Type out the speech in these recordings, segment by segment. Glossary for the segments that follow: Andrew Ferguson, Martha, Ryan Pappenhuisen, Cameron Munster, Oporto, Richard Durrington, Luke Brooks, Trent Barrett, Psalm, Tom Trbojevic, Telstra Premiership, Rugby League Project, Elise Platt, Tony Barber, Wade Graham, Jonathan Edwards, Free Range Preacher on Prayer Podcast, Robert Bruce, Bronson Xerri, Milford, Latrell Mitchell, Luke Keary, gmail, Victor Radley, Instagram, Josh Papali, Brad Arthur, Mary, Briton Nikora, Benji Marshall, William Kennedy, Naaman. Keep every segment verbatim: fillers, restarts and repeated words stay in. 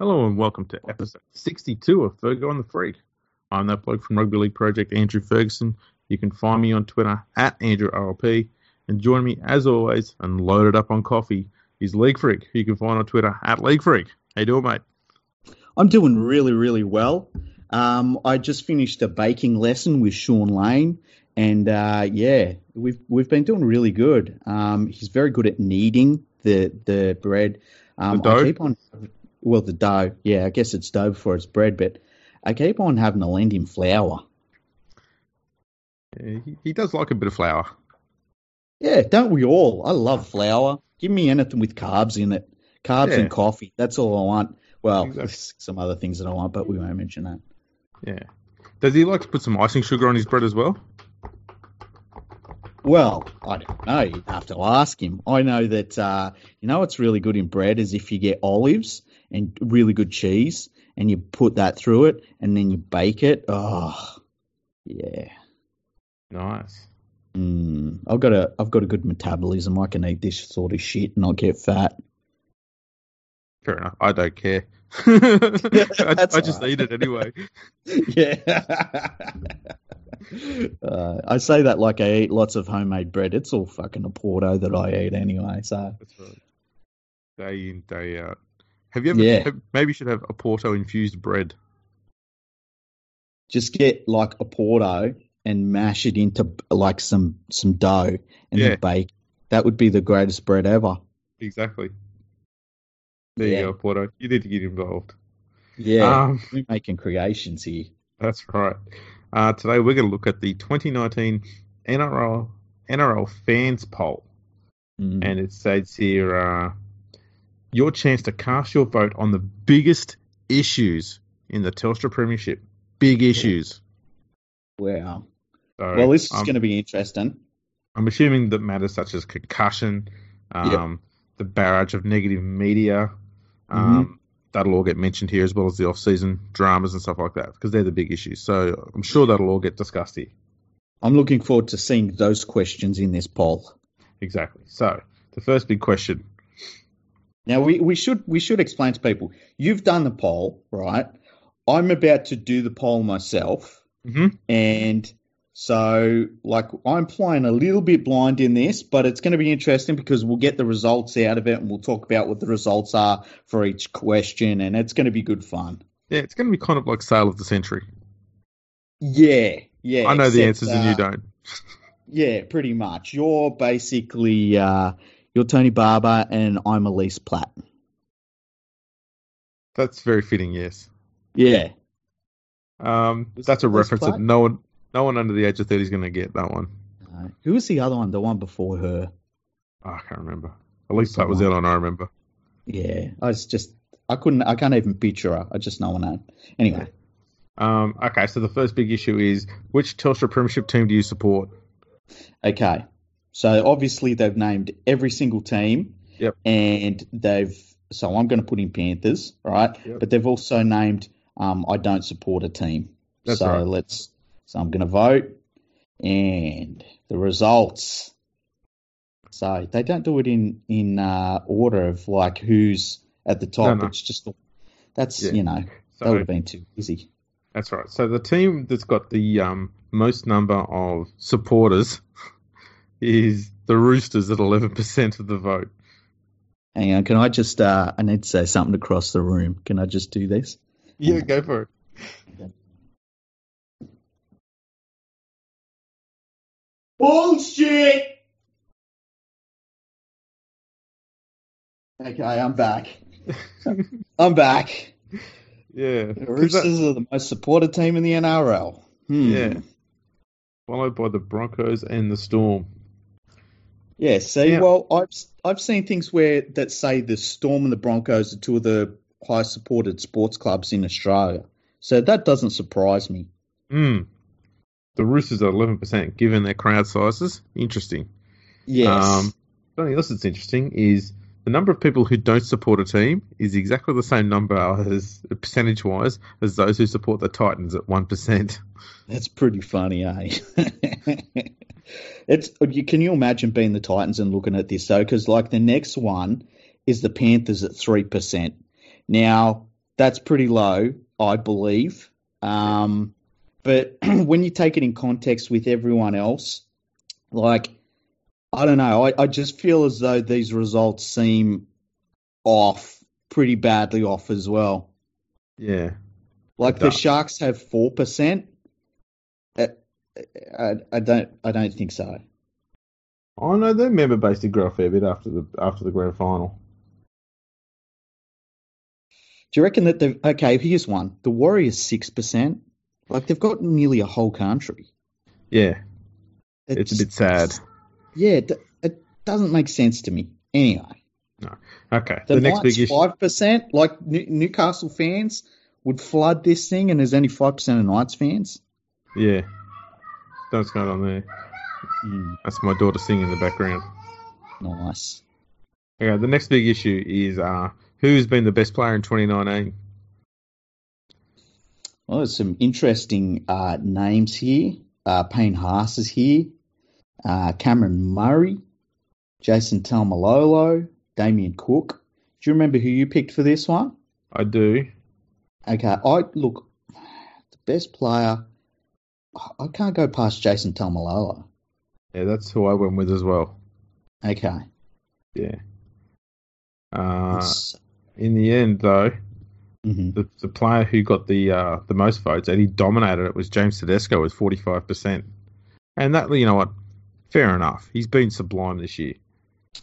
Hello and welcome to episode sixty-two of Fergo and the Freak. I'm that bloke from Rugby League Project, Andrew Ferguson. You can find me on Twitter at Andrew R L P. And join me, as always, and loaded up on coffee is League Freak, who you can find on Twitter at League Freak. How you doing, mate? I'm doing really, really well. Um, I just finished a baking lesson with Sean Lane. And, uh, yeah, we've we've been doing really good. Um, he's very good at kneading the, the bread. Um, the dough? I keep on... Well, the dough, yeah, I guess it's dough before it's bread, but I keep on having to lend him flour. Yeah, he, he does like a bit of flour. Yeah, don't we all? I love flour. Give me anything with carbs in it. Carbs yeah. and coffee, that's all I want. Well, exactly. Some other things that I want, but we won't mention that. Yeah. Does he like to put some icing sugar on his bread as well? Well, I don't know. You'd have to ask him. I know that, uh, you know what's really good in bread is if you get olives and really good cheese, and you put that through it, and then you bake it. Oh, yeah, nice. Mm, I've got a, I've got a good metabolism. I can eat this sort of shit and not get fat. Fair enough. I don't care. Yeah, I, I just right. eat it anyway. Yeah. uh, I say that like I eat lots of homemade bread. It's all fucking a Porto that I eat anyway. So that's right. Day in, day out. Have you ever, yeah. have, maybe you should have a Porto infused bread. Just get like a Porto and mash it into like some, some dough and yeah. then bake. That would be the greatest bread ever. Exactly. There yeah. you go, Porto. You need to get involved. Yeah. Um, we're making creations here. That's right. Uh, today we're going to look at the twenty nineteen N R L, N R L fans poll. Mm. And it states here, uh, your chance to cast your vote on the biggest issues in the Telstra Premiership. Big issues. Wow. So, well, this is um, going to be interesting. I'm assuming that matters such as concussion, um, yep. the barrage of negative media, um, mm-hmm. that'll all get mentioned here, as well as the off-season dramas and stuff like that, because they're the big issues. So I'm sure that'll all get discussed here. I'm looking forward to seeing those questions in this poll. Exactly. So the first big question. Now, we, we should we should explain to people, you've done the poll, right? I'm about to do the poll myself. Mm-hmm. And so, like, I'm flying a little bit blind in this, but it's going to be interesting because we'll get the results out of it and we'll talk about what the results are for each question, and it's going to be good fun. Yeah, it's going to be kind of like Sale of the Century. Yeah, yeah. I know except, the answers uh, and you don't. Yeah, pretty much. You're basically... Uh, You're Tony Barber and I'm Elise Platt. That's very fitting, yes. Yeah. Um, that's a reference that no one no one under the age of thirty is going to get, that one. Uh, who was the other one, the one before her? Oh, I can't remember. Elise Platt was the other one I remember. Yeah, I was just, I couldn't, I can't even picture her. I just know her name. Anyway. Um, okay, so the first big issue is, which Telstra Premiership team do you support? Okay. So obviously they've named every single team, yep. and they've – so I'm going to put in Panthers, right? Yep. But they've also named um, I don't support a team. That's so right. let's – so I'm going to vote, and the results. So they don't do it in, in uh, order of, like, who's at the top. No, no. It's just – that's, yeah. you know, so, that would have been too easy. That's right. So the team that's got the um, most number of supporters – is the Roosters at eleven percent of the vote. Hang on, can I just, uh, I need to say something across the room. Can I just do this? Yeah, um, go for it. Okay. Bullshit! Okay, I'm back. I'm back. Yeah. The Roosters that... are the most supported team in the N R L. Hmm. Yeah. Followed by the Broncos and the Storm. Yeah, see, yeah. well, I've I've seen things where that say the Storm and the Broncos are two of the highest supported sports clubs in Australia, so that doesn't surprise me. Mm. The Roosters are eleven percent, given their crowd sizes. Interesting. Yes. Um, something else that's interesting is the number of people who don't support a team is exactly the same number as percentage-wise as those who support the Titans at one percent. That's pretty funny, eh? It's can you imagine being the Titans and looking at this though? Because like the next one is the Panthers at three percent. Now that's pretty low, I believe. Um, but when you take it in context with everyone else, like, I don't know, I, I just feel as though these results seem off, pretty badly off as well. Yeah. Like the Sharks have four percent. I, I, I don't I don't think so. Oh, no, their member base did grow a fair bit after the after the grand final. Do you reckon that they've... Okay, here's one. The Warriors, six percent. Like, they've got nearly a whole country. Yeah. It's, it's a bit sad. Yeah, it doesn't make sense to me. Anyway. No. Okay. The, the next big issue... five percent. Like, Newcastle fans would flood this thing, and there's only five percent of Knights fans. Yeah. That's going on there. Mm. That's my daughter singing in the background. Nice. Okay, the next big issue is... Uh, Who's been the best player in twenty nineteen? Well, there's some interesting uh, names here. Uh, Payne Haas is here. Uh, Cameron Murray, Jason Taumalolo, Damian Cook. Do you remember who you picked for this one? I do. Okay. I look, the best player, I can't go past Jason Taumalolo. Yeah, that's who I went with as well. Okay. Yeah. Uh, in the end, though, mm-hmm. the, the player who got the uh, the most votes, and he dominated it, was James Tedesco with forty-five percent. And that, you know what, fair enough. He's been sublime this year.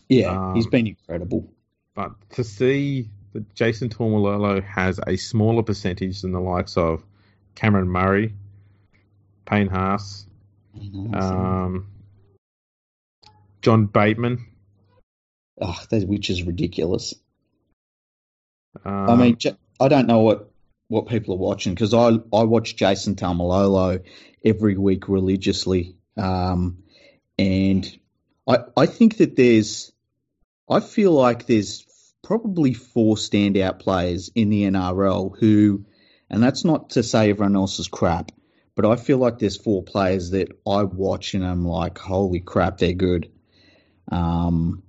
Yeah, um, he's been incredible. But to see that Jason Taumalolo has a smaller percentage than the likes of Cameron Murray, Payne Haas, um, John Bateman. Oh, that, which is ridiculous. Um, I mean, I don't know what, what people are watching because I, I watch Jason Taumalolo every week religiously. Um, and I I think that there's – I feel like there's probably four standout players in the N R L who – and that's not to say everyone else is crap, but I feel like there's four players that I watch and I'm like, holy crap, they're good. Um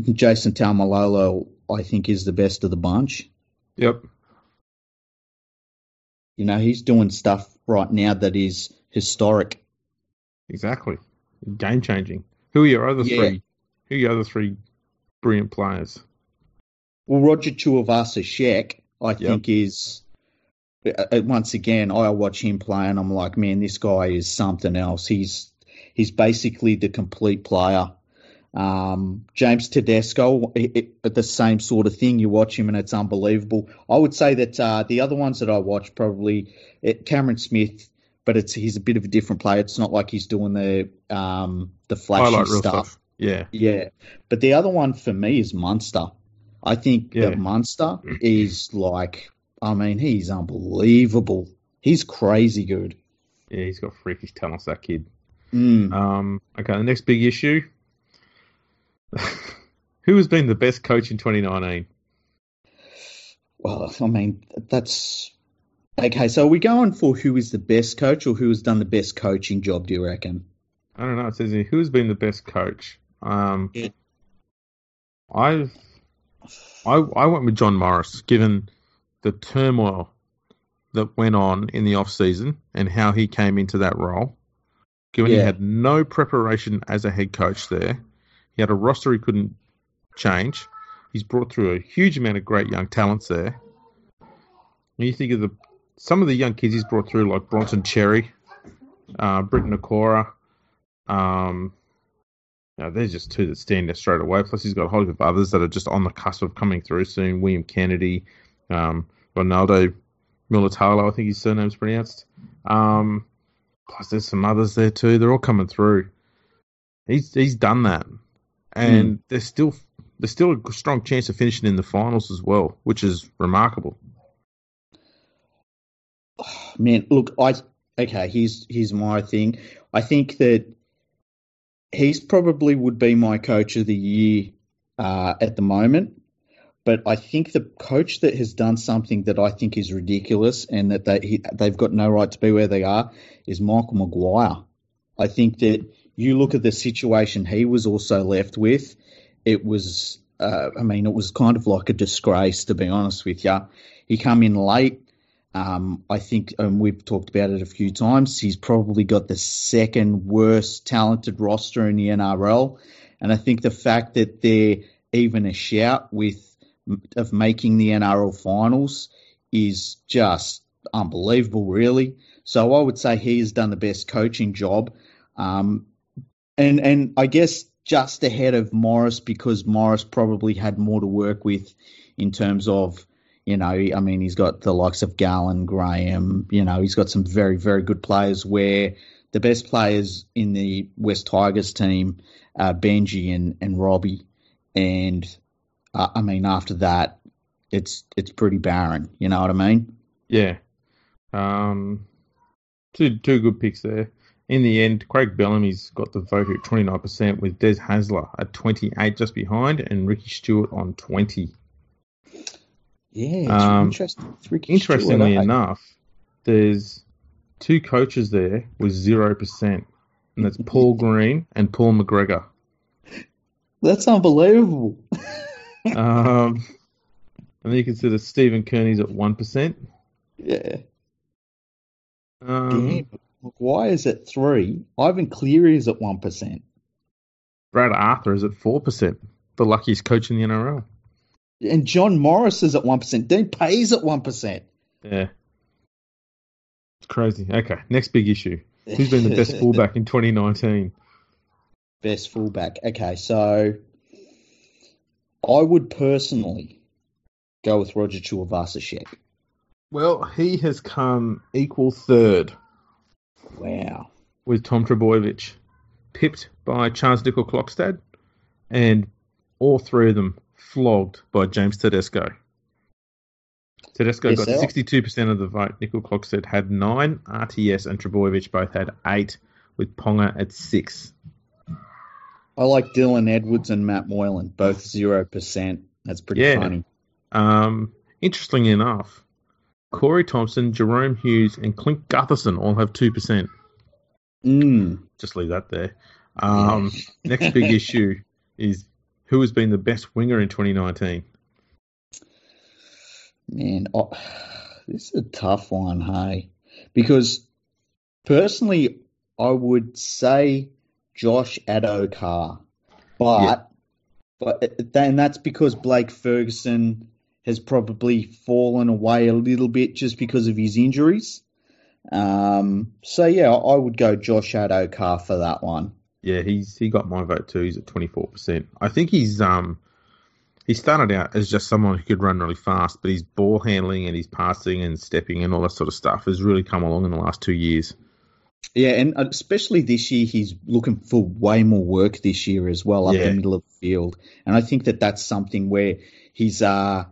Jason Taumalolo, I think, is the best of the bunch. Yep. You know, he's doing stuff right now that is historic. Exactly. Game-changing. Who are your other yeah. three? Who are your other three brilliant players? Well, Roger Tuivasa-Sheck, I yep. think, is... Once again, I watch him play and I'm like, man, this guy is something else. He's he's basically the complete player. Um, James Tedesco, it, it, but the same sort of thing. You watch him and it's unbelievable. I would say that uh, the other ones that I watch probably it, Cameron Smith, but it's he's a bit of a different player. It's not like he's doing the um, the flashy like stuff. stuff. Yeah, yeah. But the other one for me is Munster. I think yeah. that Munster is like, I mean, he's unbelievable. He's crazy good. Yeah, he's got freakish talents, that kid. Mm. Um, okay, the next big issue. Who has been the best coach in twenty nineteen? Well, I mean, that's... Okay, so are we going for who is the best coach or who has done the best coaching job, do you reckon? I don't know. It says here, who has been the best coach? Um, yeah. I've, I I went with John Morris, given the turmoil that went on in the off-season and how he came into that role, given yeah. he had no preparation as a head coach there. He had a roster he couldn't change. He's brought through a huge amount of great young talents there. And you think of the some of the young kids he's brought through, like Bronson Xerri, uh, Briton Nikora. Um, you know, there's just two that stand there straight away. Plus, he's got a whole heap of others that are just on the cusp of coming through soon. William Kennedy, um, Ronaldo Militalo, I think his surname's pronounced. Um, plus, there's some others there too. They're all coming through. He's he's done that. And mm. there's still there's still a strong chance of finishing in the finals as well, which is remarkable. Oh, man, look, I okay. Here's here's my thing. I think that he's probably would be my coach of the year uh, at the moment. But I think the coach that has done something that I think is ridiculous and that they he, they've got no right to be where they are is Michael Maguire. I think that. You look at the situation he was also left with, it was uh, I mean, it was kind of like a disgrace, to be honest with you. He came in late. Um, I think um, we've talked about it a few times. He's probably got the second worst talented roster in the N R L. And I think the fact that they're even a shout with of making the N R L finals is just unbelievable, really. So I would say he has done the best coaching job. Um, and and I guess just ahead of Morris, because Morris probably had more to work with in terms of, you know, I mean, he's got the likes of Garland, Graham, you know, he's got some very, very good players where the best players in the West Tigers team are Benji and, and Robbie. And, uh, I mean, after that, it's it's pretty barren, you know what I mean? Yeah. Um, two two good picks there. In the end, Craig Bellamy's got the vote at twenty-nine percent with Des Hasler at twenty-eight just behind and Ricky Stuart on twenty. Yeah, it's um, interesting. Interestingly Stewart, enough, there's two coaches there with zero percent, and that's Paul Green and Paul McGregor. That's unbelievable. um, and then you consider Stephen Kearney's at one percent. Yeah. Um, Damn, why is it three? Ivan Cleary is at one percent. Brad Arthur is at four percent, the luckiest coach in the N R L. And John Morris is at one percent. Dean Pay's at one percent. Yeah. It's crazy. Okay, next big issue. Who's been the best fullback in twenty nineteen? Best fullback. Okay, so I would personally go with Roger Tuivasa-Sheck. Well, he has come equal third. Wow. With Tom Trbojevic, pipped by Charles Nicol Klokstad, and all three of them flogged by James Tedesco. Tedesco got sixty-two percent of the vote. Nicol Klokstad had nine. R T S and Trbojevic both had eight, with Ponga at six. I like Dylan Edwards and Matt Moylan, both zero percent. That's pretty yeah. funny. Um, interestingly enough, Corey Thompson, Jerome Hughes, and Clint Gutherson all have two percent. Mm. Just leave that there. Um, next big issue is who has been the best winger in twenty nineteen? Man, oh, this is a tough one, hey? Because personally, I would say Josh Addo-Carr. But, yeah. but then that's because Blake Ferguson has probably fallen away a little bit just because of his injuries. Um, so, yeah, I would go Josh Addo-Carr for that one. Yeah, he's he got my vote too. He's at twenty-four percent. I think he's um he started out as just someone who could run really fast, but his ball handling and his passing and stepping and all that sort of stuff has really come along in the last two years. Yeah, and especially this year, he's looking for way more work this year as well up yeah. in the middle of the field. And I think that that's something where he's uh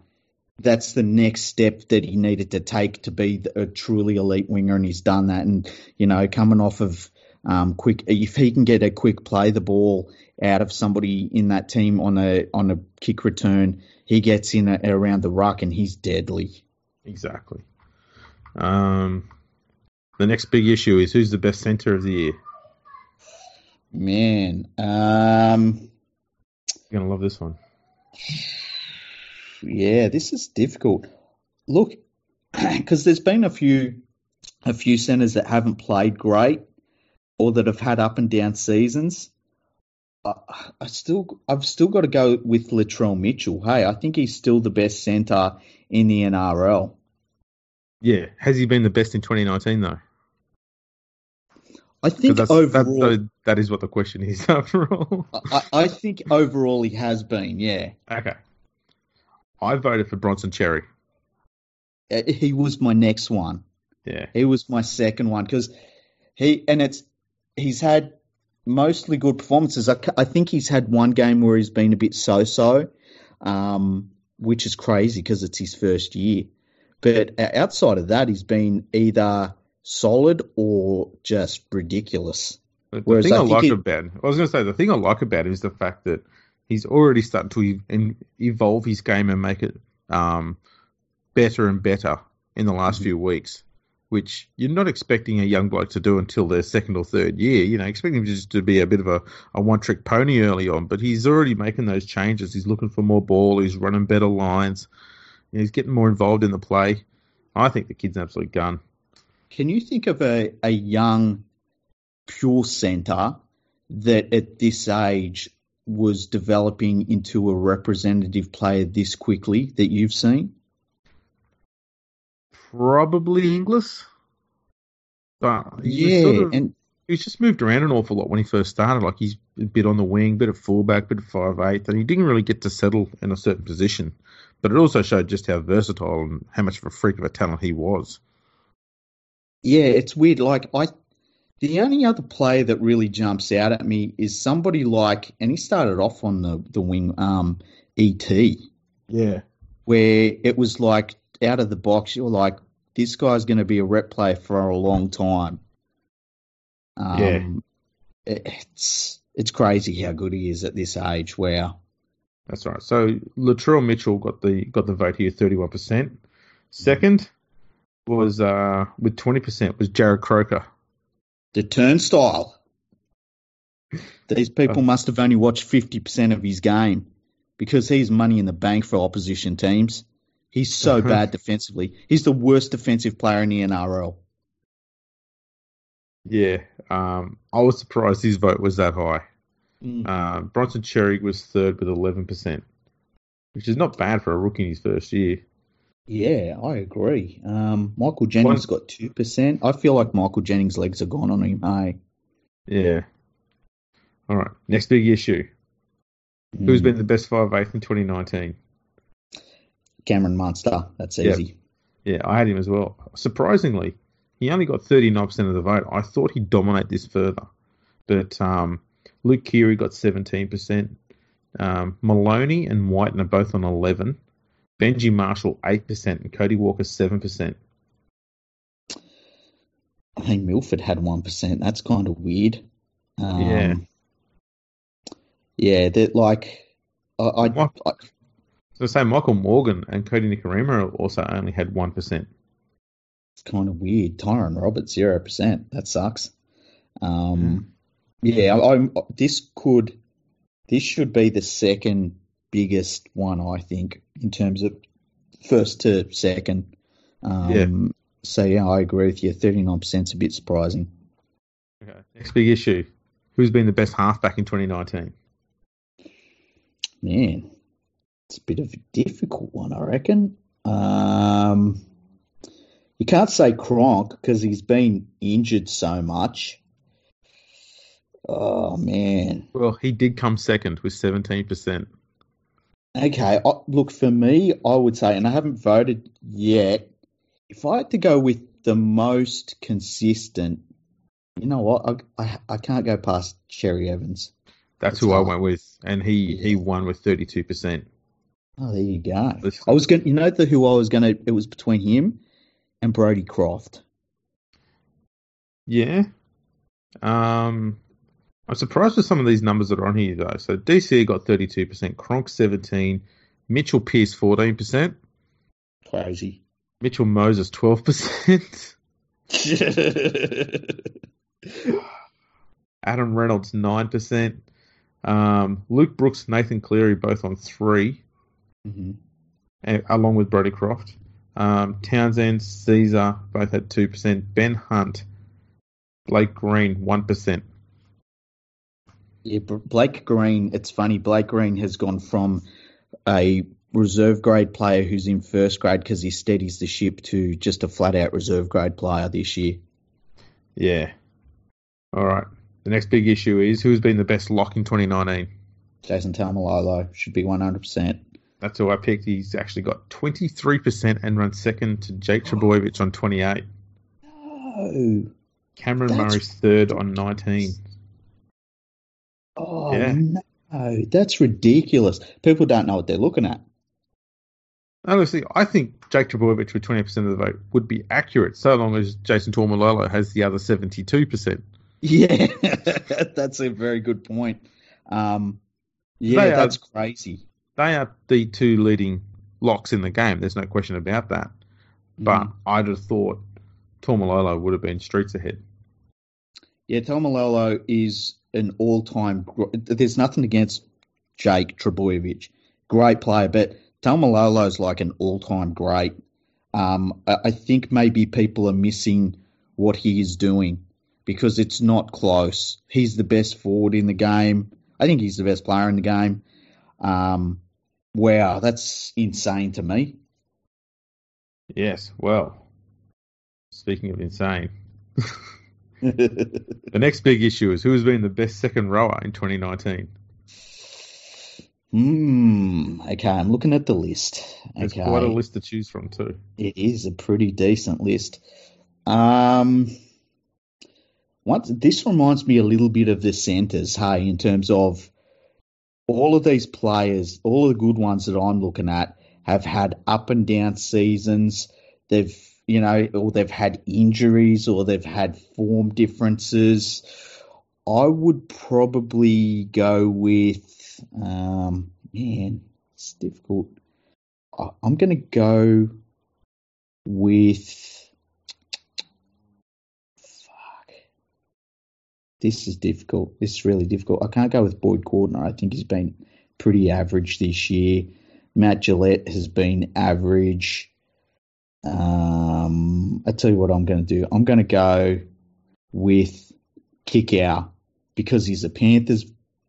that's the next step that he needed to take to be a truly elite winger, and he's done that. And you know, coming off of Um, quick, if he can get a quick play the ball out of somebody in that team on a on a kick return, he gets in a, around the ruck and he's deadly. Exactly. Um, the next big issue is who's the best centre of the year? Man, um, you're gonna love this one. Yeah, this is difficult. Look, because there's been a few a few centres that haven't played great, or that have had up and down seasons. I, I still, I've still got to go with Latrell Mitchell. Hey, I think he's still the best centre in the N R L. Yeah, has he been the best in twenty nineteen though? I think overall that, that is what the question is after all. I, I think overall he has been. Yeah. Okay. I voted for Bronson Xerri. He was my next one. Yeah. He was my second one because he and it's. He's had mostly good performances. I, I think he's had one game where he's been a bit so-so, um, which is crazy because it's his first year. But outside of that, he's been either solid or just ridiculous. The Whereas thing I, I like he, about him, I was going to say, the thing I like about him is the fact that he's already starting to evolve his game and make it um, better and better in the last mm-hmm. few weeks. which you're not expecting a young bloke to do until their second or third year. You know, expecting him just to be a bit of a, a one-trick pony early on, but he's already making those changes. He's looking for more ball. He's running better lines. You know, he's getting more involved in the play. I think the kid's an absolute gun. Can you think of a, a young pure centre that at this age was developing into a representative player this quickly that you've seen? Probably Inglis, but he's yeah, sort of, and he's just moved around an awful lot when he first started. Like he's a bit on the wing, bit of fullback, bit of five eighth, and he didn't really get to settle in a certain position. But it also showed just how versatile and how much of a freak of a talent he was. Yeah, it's weird. Like I, the only other player that really jumps out at me is somebody like, and he started off on the the wing, um, E T. Yeah, where it was like, out of the box, you're like, this guy's going to be a rep player for a long time. Um, yeah. It's it's crazy how good he is at this age. Wow. That's right. So Latrell Mitchell got the got the vote here, thirty-one percent. Second was, uh, with twenty percent, was Jared Croker. The turnstile. These people must have only watched fifty percent of his game because he's money in the bank for opposition teams. He's so uh-huh. bad defensively. He's the worst defensive player in the N R L. Yeah. Um, I was surprised his vote was that high. Mm. Uh, Bronson Xerri was third with eleven percent, which is not bad for a rookie in his first year. Yeah, I agree. Um, Michael Jennings One... got two percent. I feel like Michael Jennings' legs are gone on him, eh? Yeah. All right, next big issue. Mm. Who's been the best five eighth in twenty nineteen? Cameron Munster, that's easy. Yeah. yeah, I had him as well. Surprisingly, he only got thirty-nine percent of the vote. I thought he'd dominate this further. But um, Luke Keary got seventeen percent. Um, Maloney and Wighton are both on eleven. Benji Marshall, eight percent. And Cody Walker, seven percent. I think Milford had one percent. That's kind of weird. Um, yeah. Yeah, that like... I. I, what? I So, say Michael Morgan and Cody Nikora also only had one percent. It's kind of weird. Tyrone Roberts, zero percent. That sucks. Um, mm. Yeah, I, I, this could, this should be the second biggest one, I think, in terms of first to second. Um, yeah. So, yeah, I agree with you. thirty-nine percent is a bit surprising. Okay. Next big issue. Who's been the best halfback in twenty nineteen? Man. It's a bit of a difficult one, I reckon. Um, you can't say Cronk because he's been injured so much. Oh, man. Well, he did come second with seventeen percent. Okay. I, look, for me, I would say, and I haven't voted yet, if I had to go with the most consistent, you know what? I, I, I can't go past Cherry Evans. That's, That's who hard. I went with, and he, yeah. he won with thirty-two percent. Oh, there you go. I was going, you know, the who I was going to. It was between him and Brodie Croft. Yeah, um, I'm surprised with some of these numbers that are on here though. So D C got thirty-two percent, Cronk seventeen, Mitchell Pearce fourteen percent. Crazy. Mitchell Moses twelve percent. Adam Reynolds nine percent. Um, Luke Brooks, Nathan Cleary both on three. Mm-hmm. And, along with Brodie Croft, um, Townsend, Caesar both had two percent. Ben Hunt, Blake Green one percent. Yeah, Blake Green, it's funny, Blake Green has gone from a reserve grade player who's in first grade because he steadies the ship to just a flat out reserve grade player this year. Yeah. Alright, the next big issue is who's been the best lock in twenty nineteen? Jason Taumalolo should be one hundred percent. That's who I picked. He's actually got twenty-three percent and runs second to Jake Trbojevic on twenty-eight. No. Cameron that's... Murray's third on nineteen. Oh, yeah. No. That's ridiculous. People don't know what they're looking at. Honestly, I think Jake Trbojevic with twenty percent of the vote would be accurate so long as Jason Taumalolo has the other seventy-two percent. Yeah, that's a very good point. Um, yeah, they that's are... crazy. They are the two leading locks in the game. There's no question about that. But mm. I'd have thought Taumalolo would have been streets ahead. Yeah, Taumalolo is an all-time... There's nothing against Jake Trbojevic. Great player, but Taumalolo's like an all-time great. Um, I think maybe people are missing what he is doing because it's not close. He's the best forward in the game. I think he's the best player in the game. Um, wow, that's insane to me. Yes, well, speaking of insane, the next big issue is who has been the best second rower in twenty nineteen? Hmm, okay, I'm looking at the list. Okay. It's quite a list to choose from too. It is a pretty decent list. Um, once, this reminds me a little bit of the centres, hey, in terms of all of these players, all of the good ones that I'm looking at have had up and down seasons. They've, you know, or they've had injuries or they've had form differences. I would probably go with, um, man, it's difficult. I, I'm going to go with, fuck, this is difficult. This is really difficult. I can't go with Boyd Cordner. I think he's been pretty average this year. Matt Gillett has been average. Um, I tell you what I'm going to do. I'm going to go with Kickow because he's a Panthers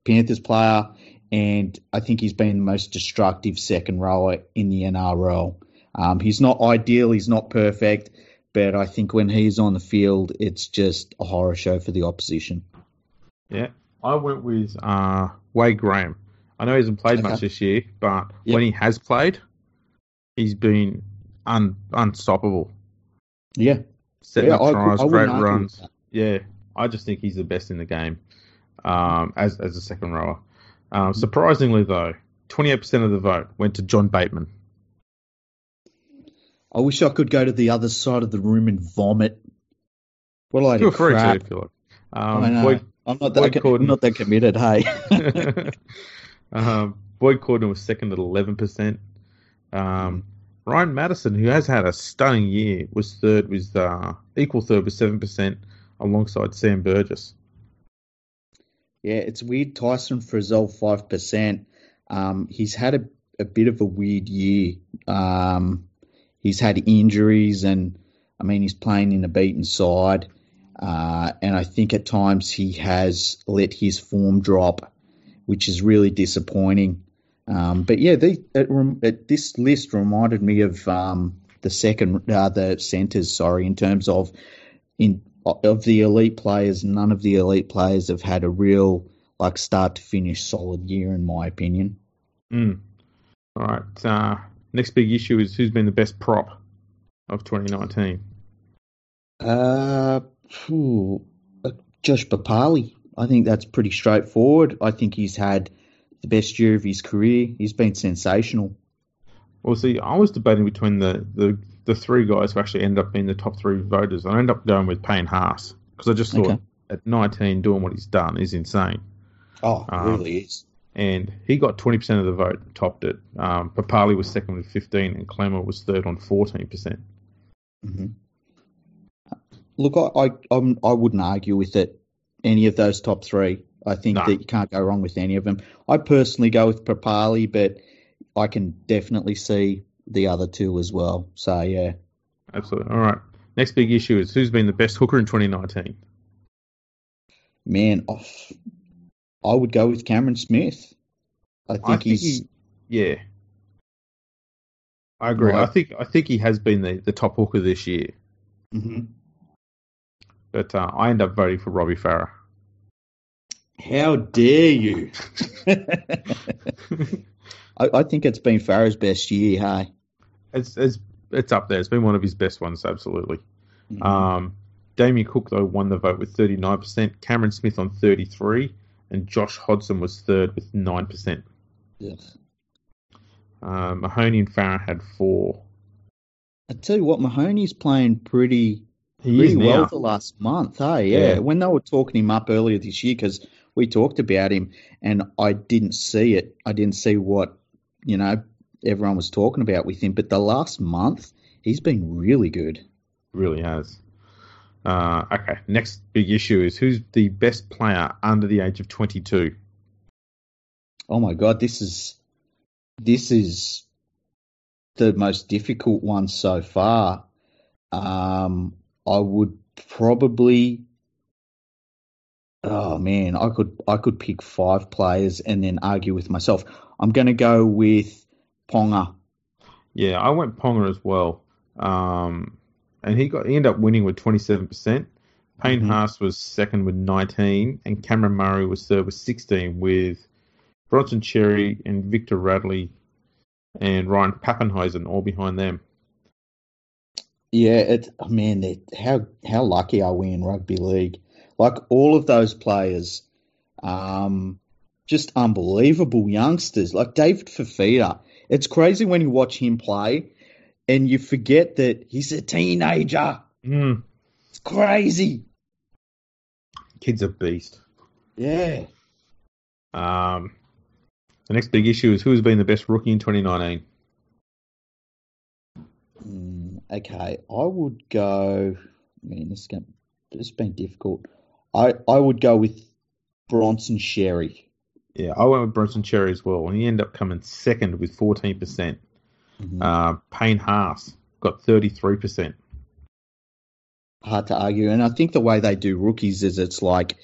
Panthers player, and I think he's been the most destructive second rower in the N R L. Um, he's not ideal, he's not perfect, but I think when he's on the field, it's just a horror show for the opposition. Yeah, I went with uh, Wade Graham. I know he hasn't played okay. much this year, but yep. when he has played, he's been un- unstoppable. Yeah. Setting yeah, up tries, I, I great runs. Yeah, I just think he's the best in the game um, as as a second rower. Um, surprisingly, though, twenty-eight percent of the vote went to John Bateman. I wish I could go to the other side of the room and vomit. What a load of crap. Feel free to, if you like. Um, I know. Boyd, I'm, not that, I'm not that committed, hey. Um, Boyd Cordner was second at eleven percent. Um, Ryan Madison, who has had a stunning year, was third with uh, equal third with seven percent alongside Sam Burgess. Yeah, it's weird. Tyson Frizzell, five percent. Um, he's had a, a bit of a weird year. Um, he's had injuries and, I mean, he's playing in a beaten side. Uh, and I think at times he has let his form drop, which is really disappointing. Um, but yeah, they, it, it, this list reminded me of um, the second, uh, the centres. Sorry, in terms of in of the elite players, none of the elite players have had a real like start to finish solid year, in my opinion. Mm. All right. Uh, next big issue is who's been the best prop of twenty nineteen. Uh, phew, Josh Papali. I think that's pretty straightforward. I think he's had the best year of his career. He's been sensational. Well, see, I was debating between the, the, the three guys who actually end up being the top three voters. I ended up going with Payne Haas because I just thought okay. at nineteen doing what he's done is insane. Oh, it um, really is. And he got twenty percent of the vote and topped it. Um, Papali was second with fifteen and Clemmer was third on fourteen percent. Mm-hmm. Look, I, I, I'm, I wouldn't argue with it. Any of those top three. I think no. that you can't go wrong with any of them. I personally go with Papali, but I can definitely see the other two as well. So, yeah. Absolutely. All right. Next big issue is who's been the best hooker in twenty nineteen? Man, oh, I would go with Cameron Smith. I think, I think he's... He, yeah. I agree. Right. I think I think he has been the, the top hooker this year. Mm-hmm. But uh, I end up voting for Robbie Farah. How dare you? I, I think it's been Farah's best year, hey? It's it's it's up there. It's been one of his best ones, absolutely. Mm-hmm. Um, Damian Cook, though, won the vote with thirty-nine percent, Cameron Smith on thirty-three percent, and Josh Hodson was third with nine percent. Yes. Um, Mahoney and Farah had four. I tell you what, Mahoney's playing pretty... He really well the last month, hey? Yeah. yeah. When they were talking him up earlier this year, because we talked about him, and I didn't see it. I didn't see what, you know, everyone was talking about with him. But the last month, he's been really good. Really has. Uh, okay, next big issue is who's the best player under the age of twenty-two? Oh, my God, this is this is the most difficult one so far. Um, I would probably... Oh, man, I could I could pick five players and then argue with myself. I'm going to go with Ponga. Yeah, I went Ponga as well. Um, and he got he ended up winning with twenty-seven percent. Payne Haas was second with nineteen, and Cameron Murray was third with sixteen, with Bronson Xerri and Victor Radley and Ryan Pappenhuisen all behind them. Yeah, it, oh, man, how, how lucky are we in rugby league? Like, all of those players, um, just unbelievable youngsters. Like David Fafita. It's crazy when you watch him play and you forget that he's a teenager. Mm. It's crazy. Kid's a beast. Yeah. Um, the next big issue is who has been the best rookie in twenty nineteen? Mm, okay, I would go... Man, this is gonna, it's been difficult. I, I would go with Bronson Xerri. Yeah, I went with Bronson Xerri as well, and he ended up coming second with fourteen percent. Mm-hmm. Uh, Payne Haas got thirty-three percent. Hard to argue. And I think the way they do rookies is it's like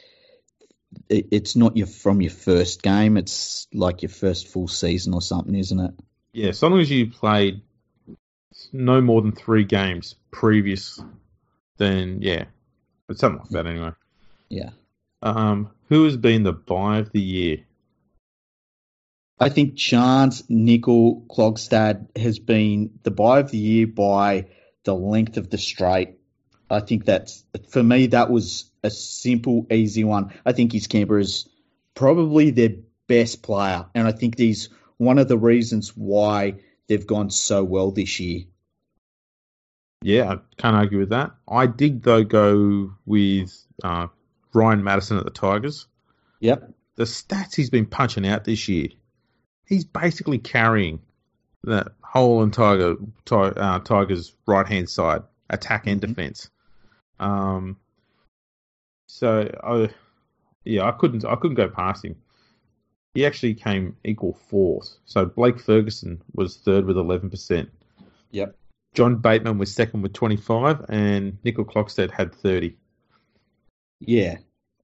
it, it's not your from your first game. It's like your first full season or something, isn't it? Yeah, so long as you played no more than three games previous, then, yeah. But something like that anyway. Yeah. Um, who has been the buy of the year? I think Chance Nickel Klogstad has been the buy of the year by the length of the straight. I think that's, for me, that was a simple, easy one. I think his Canberra is probably their best player, and I think he's one of the reasons why they've gone so well this year. Yeah, I can't argue with that. I did, though, go with uh, Ryan Madison at the Tigers. Yep. The stats he's been punching out this year, he's basically carrying that whole entire uh, Tigers' right-hand side, attack and defence. Um, so, I, yeah, I couldn't I couldn't go past him. He actually came equal fourth. So Blake Ferguson was third with eleven percent. Yep. John Bateman was second with twenty-five, and Nickel Klogstad had thirty. Yeah,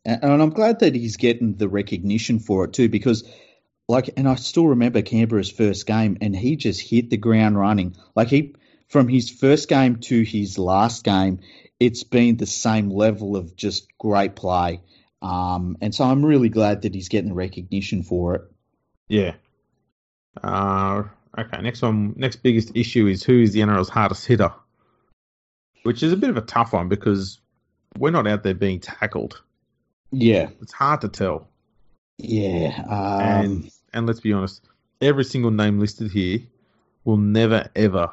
and, and I'm glad that he's getting the recognition for it too, because, like, and I still remember Canberra's first game, and he just hit the ground running. Like, he, from his first game to his last game, it's been the same level of just great play. Um, and so I'm really glad that he's getting the recognition for it. Yeah. Uh, okay, next one. Next biggest issue is who is the N R L's hardest hitter, which is a bit of a tough one because we're not out there being tackled. Yeah. It's hard to tell. Yeah. Um, and, and let's be honest, every single name listed here will never, ever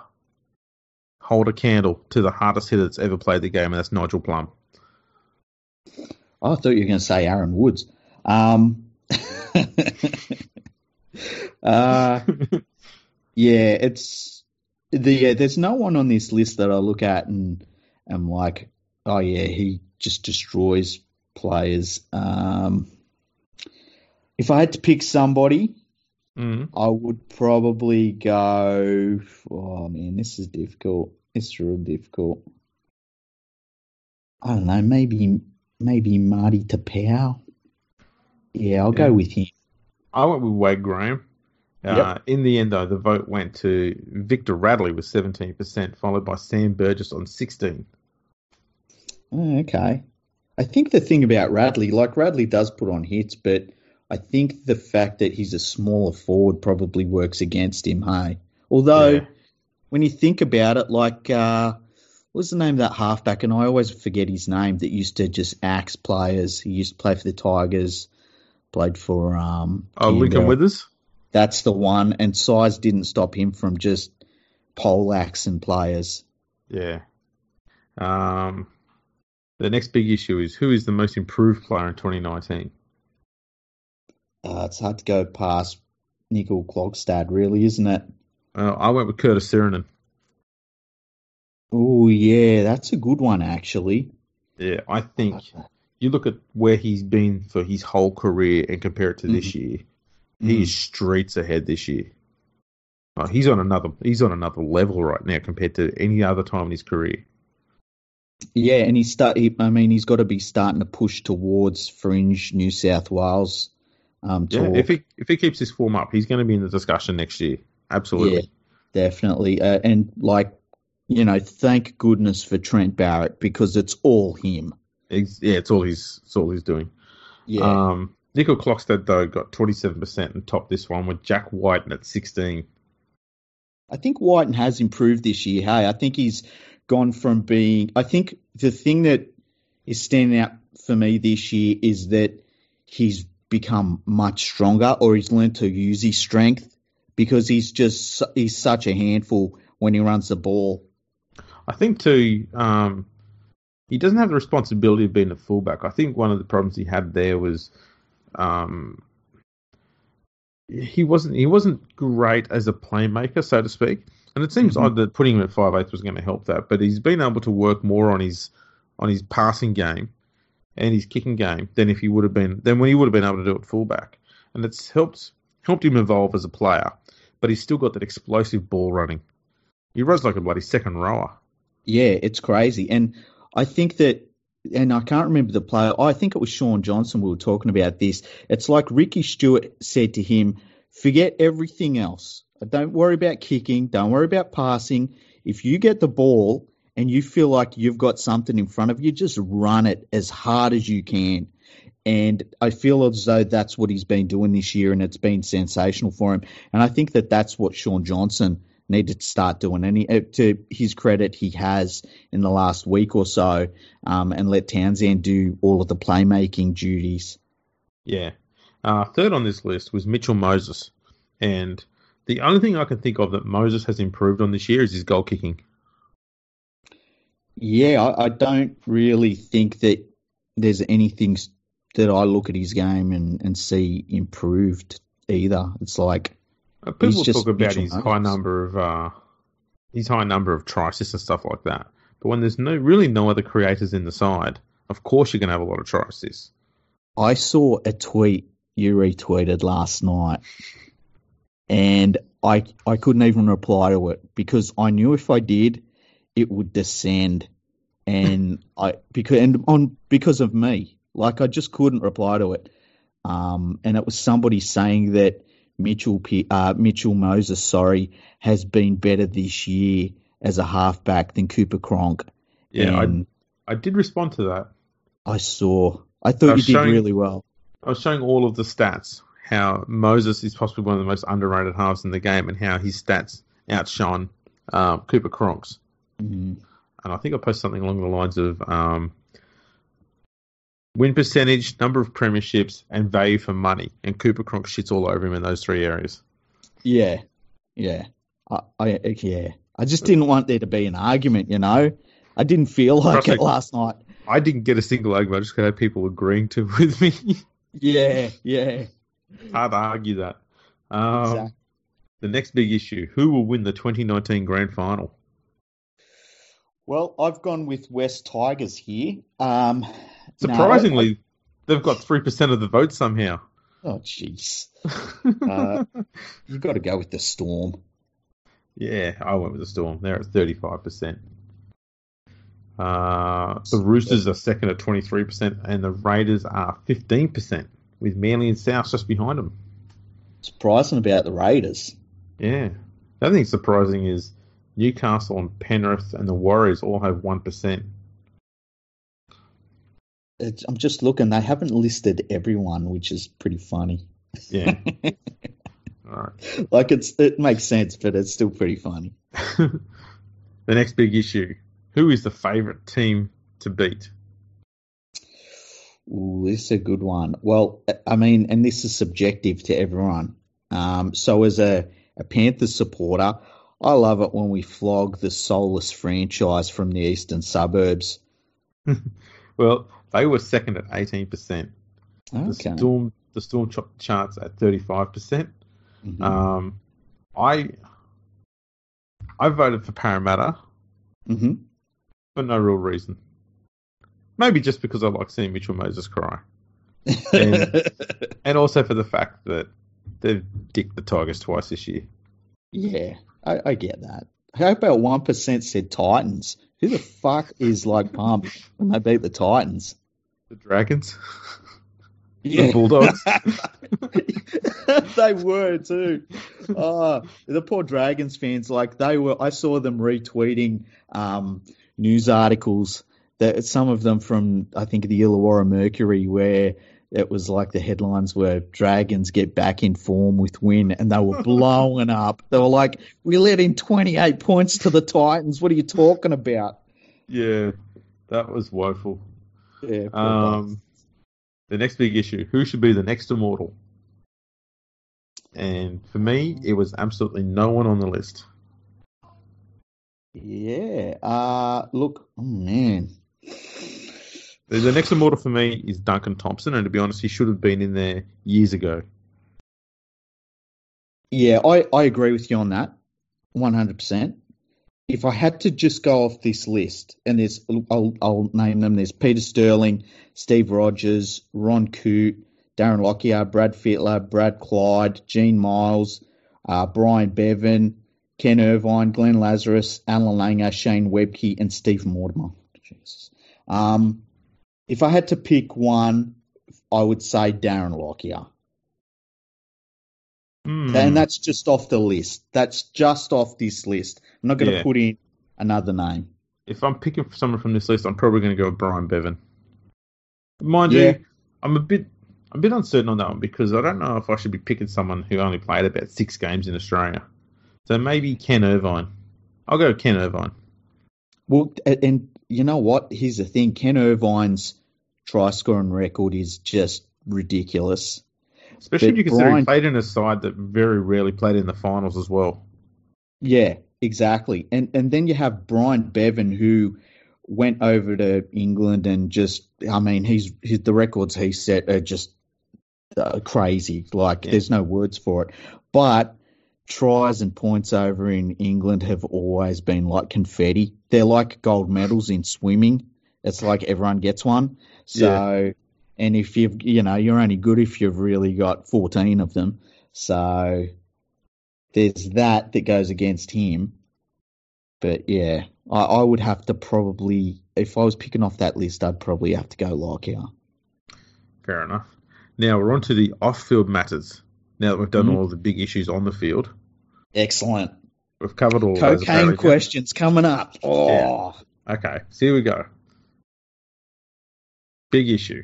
hold a candle to the hardest hitter that's ever played the game, and that's Nigel Plum. I thought you were going to say Aaron Woods. Um, uh, yeah, it's the, yeah, there's no one on this list that I look at and I'm like, oh, yeah, he just destroys players. Um, if I had to pick somebody, mm-hmm. I would probably go, oh, man, this is difficult. It's real difficult. I don't know, maybe maybe Marty Tapau. Yeah, I'll yeah. go with him. I went with Wade Graham. Uh, yep. In the end, though, the vote went to Victor Radley with seventeen percent, followed by Sam Burgess on sixteen percent. Okay. I think the thing about Radley, like Radley does put on hits, but I think the fact that he's a smaller forward probably works against him, hey? Although, yeah. When you think about it, like, uh, what was the name of that halfback? And I always forget his name, that used to just axe players. He used to play for the Tigers, played for... Um, oh, Lincoln Withers? That's the one. And size didn't stop him from just poleaxing players. Yeah. Um... The next big issue is who is the most improved player in twenty nineteen? Uh, it's hard to go past Nickel Klogstad, really, isn't it? Uh, I went with Curtis Sirenen. Oh, yeah, that's a good one, actually. Yeah, I think you look at where he's been for his whole career and compare it to mm-hmm. this year. He is mm. streets ahead this year. Oh, he's on another. He's on another level right now compared to any other time in his career. Yeah, and he start. He, I mean, he's got to be starting to push towards Fringe New South Wales. Um, yeah, if he if he keeps this form up, he's going to be in the discussion next year. Absolutely, yeah, definitely. Uh, and like you know, thank goodness for Trent Barrett because it's all him. It's, yeah, it's all he's. It's all he's doing. Yeah. Um, Nico Klokstad, though, got twenty-seven percent and topped this one with Jack Wighton at sixteen. I think Wighton has improved this year, hey. I think he's gone from being – I think the thing that is standing out for me this year is that he's become much stronger or he's learned to use his strength because he's just – he's such a handful when he runs the ball. I think, too, um, he doesn't have the responsibility of being a fullback. I think one of the problems he had there was – Um, he wasn't he wasn't great as a playmaker, so to speak, and it seems mm-hmm. odd that putting him at five eighths was going to help that. But he's been able to work more on his on his passing game and his kicking game than if he would have been than when he would have been able to do at fullback, and it's helped helped him evolve as a player. But he's still got that explosive ball running. He runs like a bloody second rower. Yeah, it's crazy, and I think that. And I can't remember the player. I think it was Sean Johnson we were talking about this. It's like Ricky Stuart said to him, forget everything else. Don't worry about kicking. Don't worry about passing. If you get the ball and you feel like you've got something in front of you, just run it as hard as you can. And I feel as though that's what he's been doing this year, and it's been sensational for him. And I think that that's what Sean Johnson needed to start doing, and he, to his credit, he has in the last week or so, um, and let Townsend do all of the playmaking duties. Yeah. Uh, third on this list was Mitchell Moses, and the only thing I can think of that Moses has improved on this year is his goal kicking. Yeah, I, I don't really think that there's anything that I look at his game and, and see improved either. It's like... People talk about his Moses. high number of uh, his high number of try assists and stuff like that, but when there's no really no other creators in the side, of course you're going to have a lot of try assists. I saw a tweet you retweeted last night, and I I couldn't even reply to it because I knew if I did, it would descend, and I because and on because of me, like I just couldn't reply to it, um, and it was somebody saying that. Mitchell uh, Mitchell Moses, sorry, has been better this year as a halfback than Cooper Cronk. Yeah, and I, I did respond to that. I saw. I thought I you did showing, really well. I was showing all of the stats, how Moses is possibly one of the most underrated halves in the game and how his stats outshone uh, Cooper Cronk's. Mm-hmm. And I think I posted something along the lines of um, win percentage, number of premierships, and value for money. And Cooper Cronk shits all over him in those three areas. Yeah, yeah, I, I yeah. I just didn't want there to be an argument, you know. I didn't feel like Trust it me, last night. I didn't get a single argument. I just had people agreeing to with me. Yeah, yeah. Hard to argue that. Um, exactly. The next big issue: who will win the twenty nineteen Grand Final? Well, I've gone with West Tigers here. Um, Surprisingly, no, I, they've got three percent of the vote somehow. Oh, jeez. uh, you've got to go with the Storm. Yeah, I went with the Storm. They're at thirty-five percent. Uh, the Roosters are second at twenty-three percent, and the Raiders are fifteen percent, with Manly and South just behind them. Surprising about the Raiders. Yeah. The other thing surprising is... Newcastle and Penrith and the Warriors all have one percent. It's, I'm just looking. They haven't listed everyone, which is pretty funny. Yeah. All right. Like, it's it makes sense, but it's still pretty funny. The next big issue. Who is the favourite team to beat? Ooh, this is a good one. Well, I mean, and this is subjective to everyone. Um, so as a, a Panthers supporter... I love it when we flog the soulless franchise from the eastern suburbs. Well, they were second at eighteen percent. Okay. The Storm, the Storm charts at thirty-five percent. Mm-hmm. Um, I I voted for Parramatta mm-hmm. for no real reason. Maybe just because I like seeing Mitchell Moses cry. And, and also for the fact that they've dicked the Tigers twice this year. Yeah, I, I get that. I hope about one percent said Titans. Who the fuck is like pumped when they beat the Titans? The Dragons? Yeah. The Bulldogs? They were too. Oh, the poor Dragons fans, like they were, I saw them retweeting um, news articles, that some of them from, I think, the Illawarra Mercury, where it was like the headlines were Dragons get back in form with win, and they were blowing up. They were like, we let in twenty-eight points to the Titans. What are you talking about? Yeah, that was woeful. Yeah. Um, the next big issue, who should be the next immortal? And for me, it was absolutely no one on the list. Yeah. Uh, look, oh, man. The next immortal for me is Duncan Thompson, and to be honest, he should have been in there years ago. Yeah, I, I agree with you on that, one hundred percent. If I had to just go off this list, and there's I'll, I'll name them, there's Peter Sterling, Steve Rogers, Ron Coote, Darren Lockyer, Brad Fittler, Brad Clyde, Gene Miles, uh, Brian Bevan, Ken Irvine, Glenn Lazarus, Alan Langer, Shane Webke, and Steve Mortimer. Jesus. Um, If I had to pick one, I would say Darren Lockyer. Mm. And that's just off the list. That's just off this list. I'm not going to yeah. put in another name. If I'm picking someone from this list, I'm probably going to go with Brian Bevan. Mind yeah. you, I'm a bit I'm a bit uncertain on that one because I don't know if I should be picking someone who only played about six games in Australia. So maybe Ken Irvine. I'll go with Ken Irvine. Well, and you know what? Here's the thing. Ken Irvine's try-scoring record is just ridiculous. Especially but if you consider Brian... he played in a side that very rarely played in the finals as well. Yeah, exactly. And and then you have Brian Bevan, who went over to England and just, I mean, he's, he's the records he set are just uh, crazy. Like, yeah. there's no words for it. But tries and points over in England have always been like confetti. They're like gold medals in swimming. It's like everyone gets one. So, yeah. and if you've, you know, you're only good if you've really got fourteen of them. So there's that that goes against him. But yeah, I, I would have to probably, if I was picking off that list, I'd probably have to go Lockyer. Fair enough. Now we're on to the off-field matters. Now that we've done mm-hmm. all the big issues on the field. Excellent. We've covered all those. Cocaine questions coming up. Oh. Yeah. Okay, so here we go. Big issue.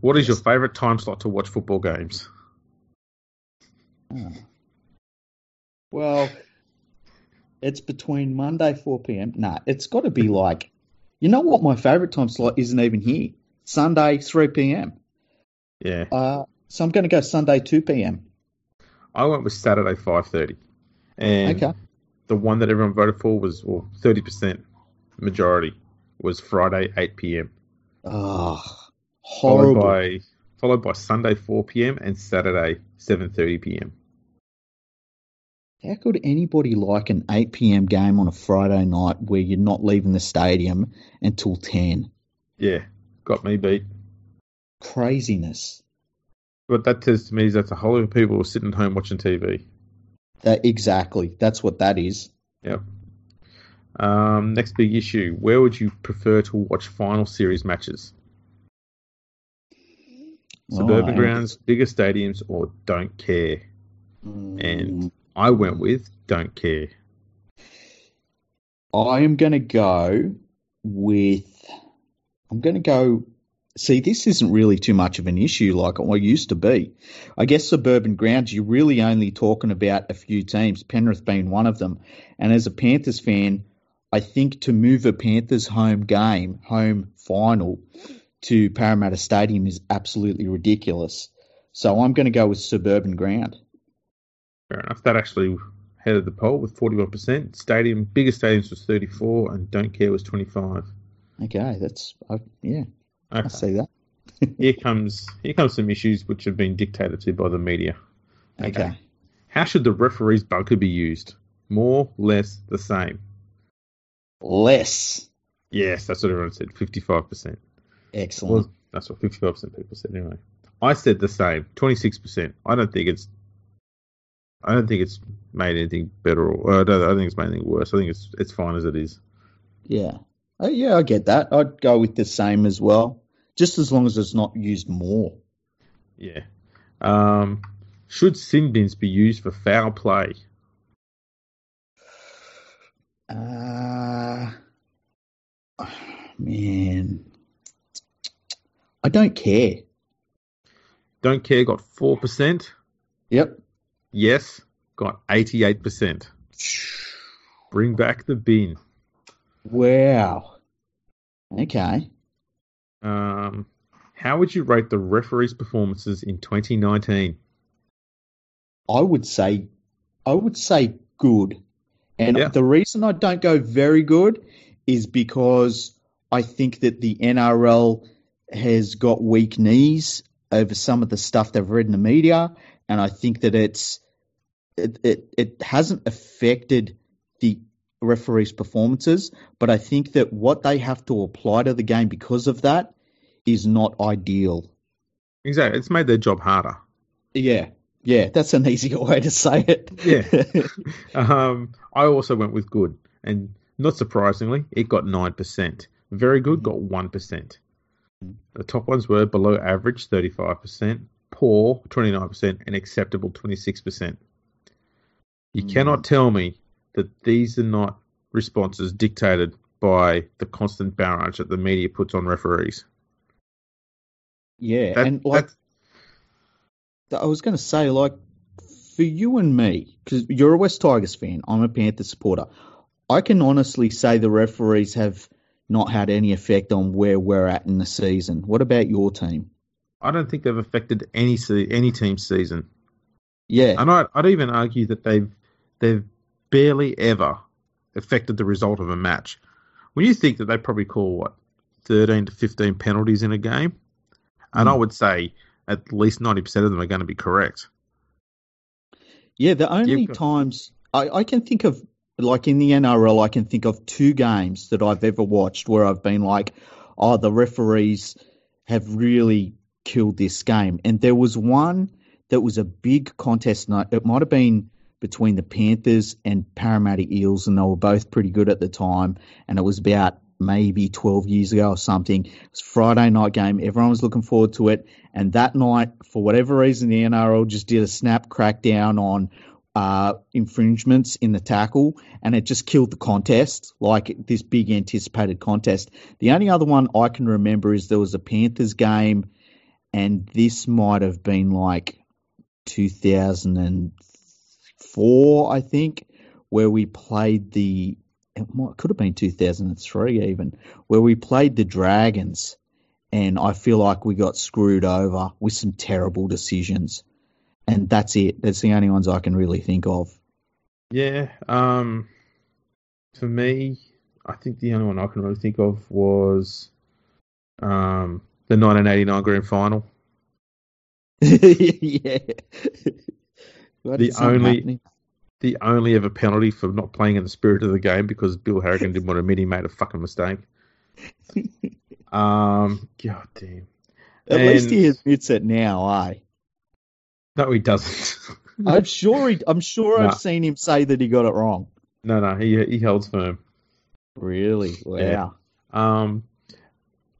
What is your favourite time slot to watch football games? Oh. Well, it's between Monday, four p.m. Nah, it's got to be like, you know what my favourite time slot isn't even here? Sunday, three p.m. Yeah. Uh, so I'm going to go Sunday, two p.m. I went with Saturday five thirty, and okay. the one that everyone voted for was, or well, thirty percent majority was Friday eight p.m. Oh, horrible! Followed by, followed by Sunday four p.m. and Saturday seven thirty p.m. How could anybody like an eight p.m. game on a Friday night where you're not leaving the stadium until ten? Yeah, got me beat. Craziness. What that says to me is that's a whole lot of people who are sitting at home watching T V. That, exactly. That's what that is. Yep. Um, next big issue. Where would you prefer to watch final series matches? Suburban oh, grounds, bigger stadiums, or don't care? Mm. And I went with don't care. I am going to go with... I'm going to go... See, this isn't really too much of an issue like it used to be. I guess suburban grounds, you're really only talking about a few teams, Penrith being one of them. And as a Panthers fan, I think to move a Panthers home game, home final, to Parramatta Stadium is absolutely ridiculous. So I'm going to go with suburban ground. Fair enough. That actually headed the poll with forty-one percent. Stadium, bigger stadiums was thirty-four and don't care was twenty-five. Okay, that's, I, yeah. Okay. I see that. here comes here comes some issues which have been dictated to by the media. Okay. okay. How should the referee's bunker be used? More, less, the same? Less. Yes, that's what everyone said, fifty-five percent. Excellent. Well, that's what fifty-five percent of people said anyway. I said the same, twenty-six percent. I don't think it's I don't think it's made anything better, or I don't, I don't think it's made anything worse. I think it's it's fine as it is. Yeah. Oh, yeah, I get that. I'd go with the same as well, just as long as it's not used more. Yeah. Um, should sin bins be used for foul play? Uh, man, I don't care. Don't care got four percent. Yep. Yes, got eighty-eight percent. Bring back the bin. Wow. Okay. Um, how would you rate the referees' performances in twenty nineteen? I would say, I would say good. And yeah. The reason I don't go very good is because I think that the N R L has got weak knees over some of the stuff they've read in the media, and I think that it's it it, it hasn't affected the referees' performances, but I think that what they have to apply to the game because of that is not ideal. Exactly. It's made their job harder. Yeah. Yeah, that's an easier way to say it. Yeah. um, I also went with good, and not surprisingly, it got nine percent. Very good got one percent. The top ones were below average, thirty-five percent, poor, twenty-nine percent, and acceptable, twenty-six percent. You mm. cannot tell me that these are not responses dictated by the constant barrage that the media puts on referees. Yeah, that, and like I was going to say, like for you and me, because you're a West Tigers fan, I'm a Panthers supporter. I can honestly say the referees have not had any effect on where we're at in the season. What about your team? I don't think they've affected any se- any team's season. Yeah, and I'd, I'd even argue that they've they've barely ever affected the result of a match. When you think that they probably call, what, thirteen to fifteen penalties in a game, and mm. I would say at least ninety percent of them are going to be correct. Yeah, the only got... times I, I can think of, like in the N R L, I can think of two games that I've ever watched where I've been like, oh, the referees have really killed this game. And there was one that was a big contest night. It might have been between the Panthers and Parramatta Eels, and they were both pretty good at the time, and it was about maybe twelve years ago or something. It was a Friday night game. Everyone was looking forward to it, and that night, for whatever reason, the N R L just did a snap crackdown on uh, infringements in the tackle, and it just killed the contest, like this big anticipated contest. The only other one I can remember is there was a Panthers game, and this might have been like two thousand three, four, I think, where we played the it might, could have been two thousand three even, where we played the Dragons, and I feel like we got screwed over with some terrible decisions, and that's it. That's the only ones I can really think of. Yeah, um, for me, I think the only one I can really think of was um, the nineteen eighty-nine Grand Final. Yeah. The only happening. the only ever penalty for not playing in the spirit of the game because Bill Harrigan didn't want to admit he made a fucking mistake. um, God damn. At and, least he admits it now, eh? No, he doesn't. I'm sure. He, I'm sure nah. I've seen him say that he got it wrong. No, no, he he holds firm. Really? Wow. Yeah. Um,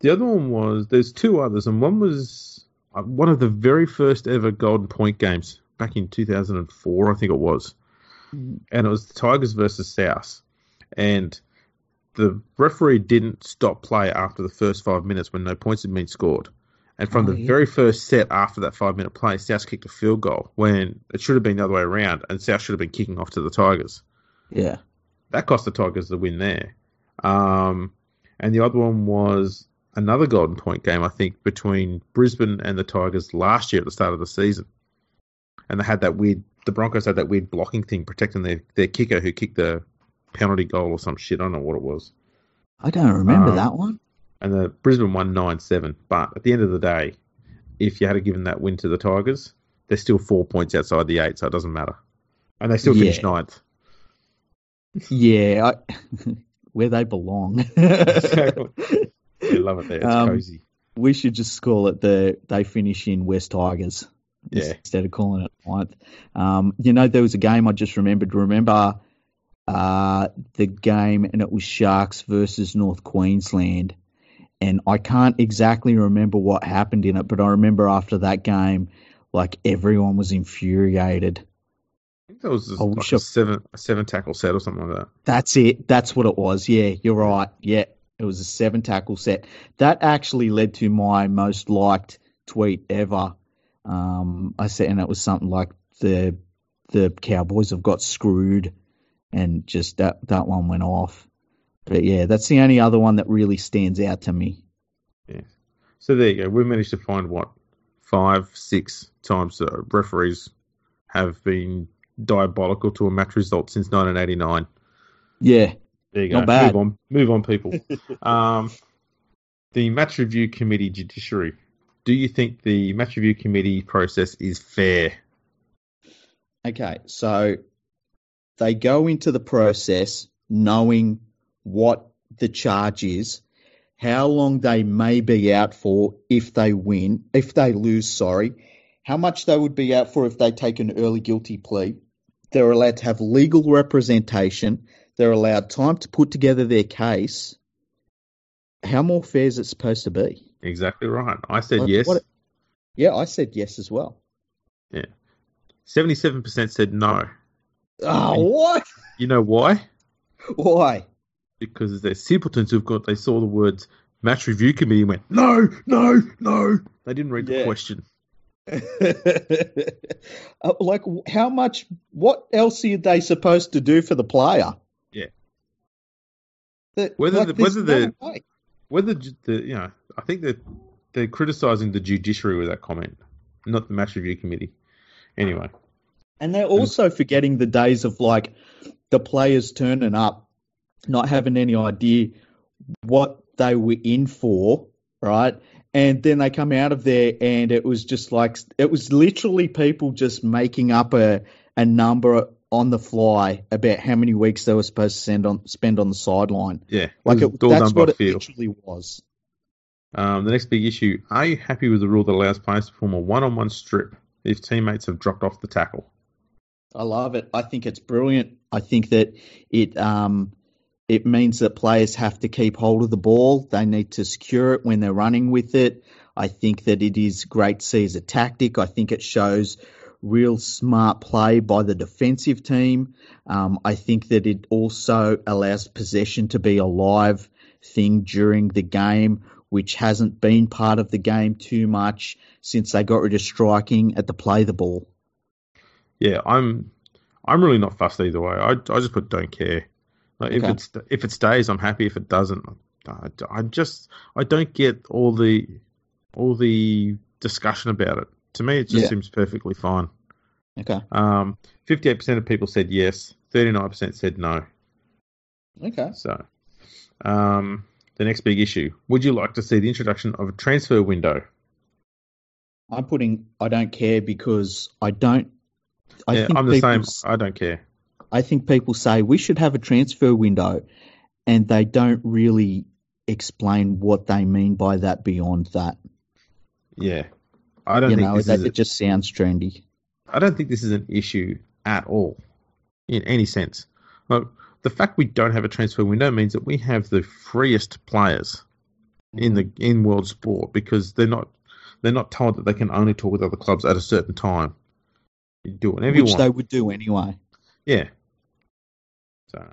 the other one was there's two others, and one was one of the very first ever Golden Point games. Back in two thousand four, I think it was. And it was the Tigers versus South. And the referee didn't stop play after the first five minutes when no points had been scored. And from oh, the yeah. very first set after that five-minute play, South kicked a field goal when it should have been the other way around, and South should have been kicking off to the Tigers. Yeah. That cost the Tigers the win there. Um, and the other one was another Golden Point game, I think, between Brisbane and the Tigers last year at the start of the season. And they had that weird, the Broncos had that weird blocking thing protecting their, their kicker who kicked the penalty goal or some shit. I don't know what it was. I don't remember um, that one. And the Brisbane won nine seven. But at the end of the day, if you had given that win to the Tigers, they're still four points outside the eight, so it doesn't matter. And they still yeah. finished ninth. Yeah, I, where they belong. Exactly. I love it there. It's um, cozy. We should just call it the they finish in West Tigers yeah. instead of calling it ninth. Um, you know, there was a game I just remembered. Remember uh, the game, and it was Sharks versus North Queensland. And I can't exactly remember what happened in it, but I remember after that game, like, everyone was infuriated. I think that was just like a, I... seven, a seven tackle set or something like that. That's it. That's what it was. Yeah, you're right. Yeah. It was a seven tackle set. That actually led to my most liked tweet ever. Um, I said, and it was something like the the Cowboys have got screwed, and just that that one went off. But yeah, that's the only other one that really stands out to me. Yeah. So there you go. We've managed to find what five, six times the referees have been diabolical to a match result since nineteen eighty-nine. Yeah. There you go. Not bad. Move on, move on people. um, the Match Review Committee judiciary. Do you think the Match Review Committee process is fair? Okay, so they go into the process knowing what the charge is, how long they may be out for if they win, if they lose, sorry, how much they would be out for if they take an early guilty plea. They're allowed to have legal representation. They're allowed time to put together their case. How more fair is it supposed to be? Exactly right. I said like, yes. What, yeah, I said yes as well. Yeah. seventy-seven percent said no. Oh, and what? You know why? Why? Because they're simpletons who've got, they saw the words match review committee and went, no, no, no. They didn't read yeah. the question. uh, like, how much, what else are they supposed to do for the player? Yeah. The, whether like the, whether the, way. whether the, you know, I think that they're criticising the judiciary with that comment, not the match review committee. Anyway. And they're also forgetting the days of, like, the players turning up, not having any idea what they were in for, right? And then they come out of there and it was just like, it was literally people just making up a, a number on the fly about how many weeks they were supposed to send on, spend on the sideline. Yeah. Like it, that's what it literally was. Um, the next big issue, are you happy with the rule that allows players to perform a one-on-one strip if teammates have dropped off the tackle? I love it. I think it's brilliant. I think that it um, it means that players have to keep hold of the ball. They need to secure it when they're running with it. I think that it is great to see as a tactic. I think it shows real smart play by the defensive team. Um, I think that it also allows possession to be a live thing during the game, which hasn't been part of the game too much since they got rid of striking at the play the ball. Yeah, I'm I'm really not fussed either way. I, I just put don't care. Like okay. if it's if it stays, I'm happy. If it doesn't, I, I just I don't get all the all the discussion about it. To me, it just yeah. seems perfectly fine. Okay. Um, fifty-eight percent of people said yes. Thirty-nine percent said no. Okay. So, um. The next big issue. Would you like to see the introduction of a transfer window? I'm putting I don't care because I don't I yeah, think I'm the same. I don't care. I think people say we should have a transfer window and they don't really explain what they mean by that beyond that. Yeah. I don't you think know, this that, is it just sounds trendy. I don't think this is an issue at all in any sense. Look, the fact we don't have a transfer window means that we have the freest players in the in world sport because they're not they're not told that they can only talk with other clubs at a certain time. You do whatever you want. Which they would do anyway. Yeah. So,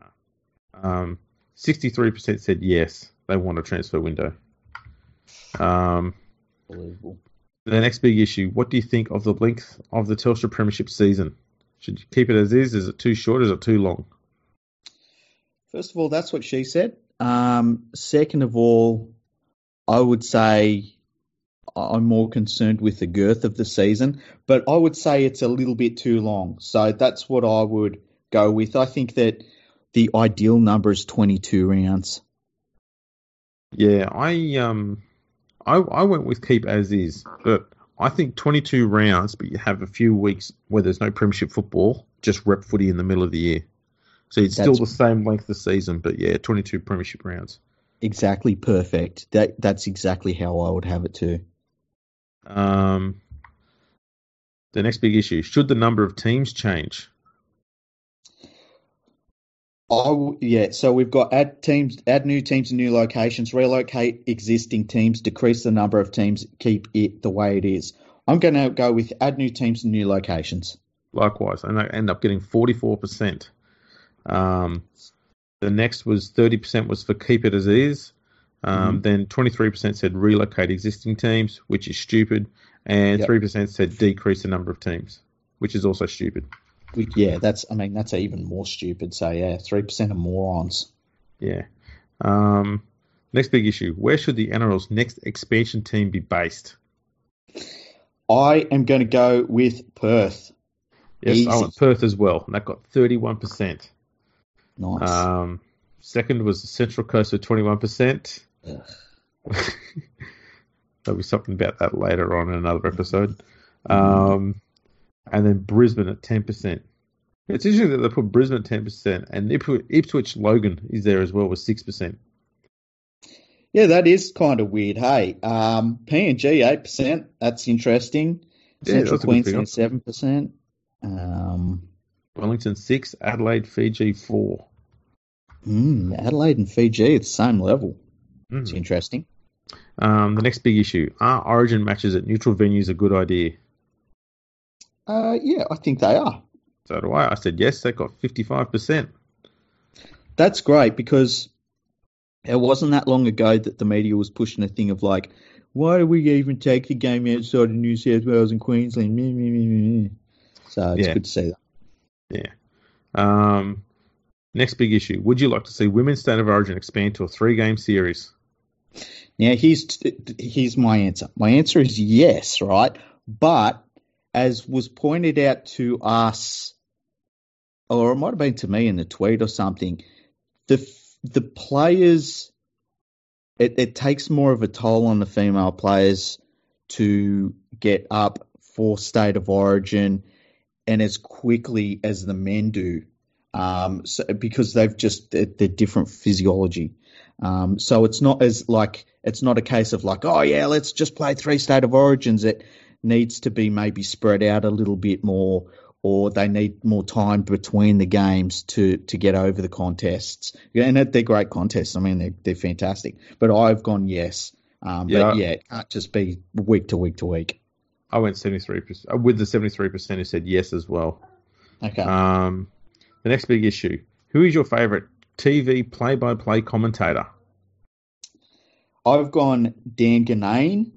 um, sixty-three percent said yes, they want a transfer window. Um, Unbelievable. The next big issue: what do you think of the length of the Telstra Premiership season? Should you keep it as is? Is it too short? Is it too long? First of all, that's what she said. Um, second of all, I would say I'm more concerned with the girth of the season, but I would say it's a little bit too long. So that's what I would go with. I think that the ideal number is twenty-two rounds. Yeah, I um, I, I went with keep as is, but I think twenty-two rounds, but you have a few weeks where there's no premiership football, just rep footy in the middle of the year. So it's That's, still the same length of the season, but yeah, twenty-two premiership rounds. exactly perfect. That that's exactly how I would have it too. Um, the next big issue: should the number of teams change? Oh yeah, so we've got add teams, add new teams in new locations, relocate existing teams, decrease the number of teams, keep it the way it is. I'm going to go with add new teams in new locations. Likewise, and I end up getting forty-four percent. Um, the next was thirty percent was for keep it as is. Um, mm-hmm. Then twenty-three percent said relocate existing teams, which is stupid, and yep. three percent said decrease the number of teams, which is also stupid. Yeah, that's. I mean, that's even more stupid. So yeah, three percent are morons. Yeah. Um, next big issue: where should the N R L's next expansion team be based? I am going to go with Perth. Yes, Easy. I went Perth as well, and that got thirty-one percent. Nice. Um, second was the Central Coast at twenty-one percent. There'll be something about that later on in another episode. Um. And then Brisbane at ten percent. It's interesting that they put Brisbane at ten percent, and Ip- Ipswich Logan is there as well with six percent. Yeah, that is kind of weird, hey. Um, P and G, eight percent. That's interesting. Yeah, Central Queensland, seven percent. Um, Wellington, six percent. Adelaide, Fiji, four percent. Mm, Adelaide and Fiji at the same level. Mm. It's interesting. Um, the next big issue. Are Origin matches at neutral venues a good idea? Uh, yeah, I think they are. So do I. I said yes, they got fifty-five percent. That's great because it wasn't that long ago that the media was pushing a thing of like, why do we even take the game outside of New South Wales and Queensland? Me, me, me, me. So it's yeah. good to see that. Yeah. Um, next big issue. Would you like to see Women's State of Origin expand to a three-game series? Now, here's, here's my answer. My answer is yes, right? But as was pointed out to us, or it might have been to me in the tweet or something, the the players, it, it takes more of a toll on the female players to get up for State of Origin and as quickly as the men do, um, so, because they've just, they're, they're different physiology. Um, so it's not as like, it's not a case of like, oh yeah, let's just play three State of Origins at, needs to be maybe spread out a little bit more, or they need more time between the games to, to get over the contests. And they're great contests. I mean, they're, they're fantastic. But I've gone yes. Um, yeah, but, yeah, it can't just be week to week to week. I went seventy-three percent, with the seventy-three percent who said yes as well. Okay. Um, the next big issue. Who is your favourite T V play-by-play commentator? I've gone Dan Ganane.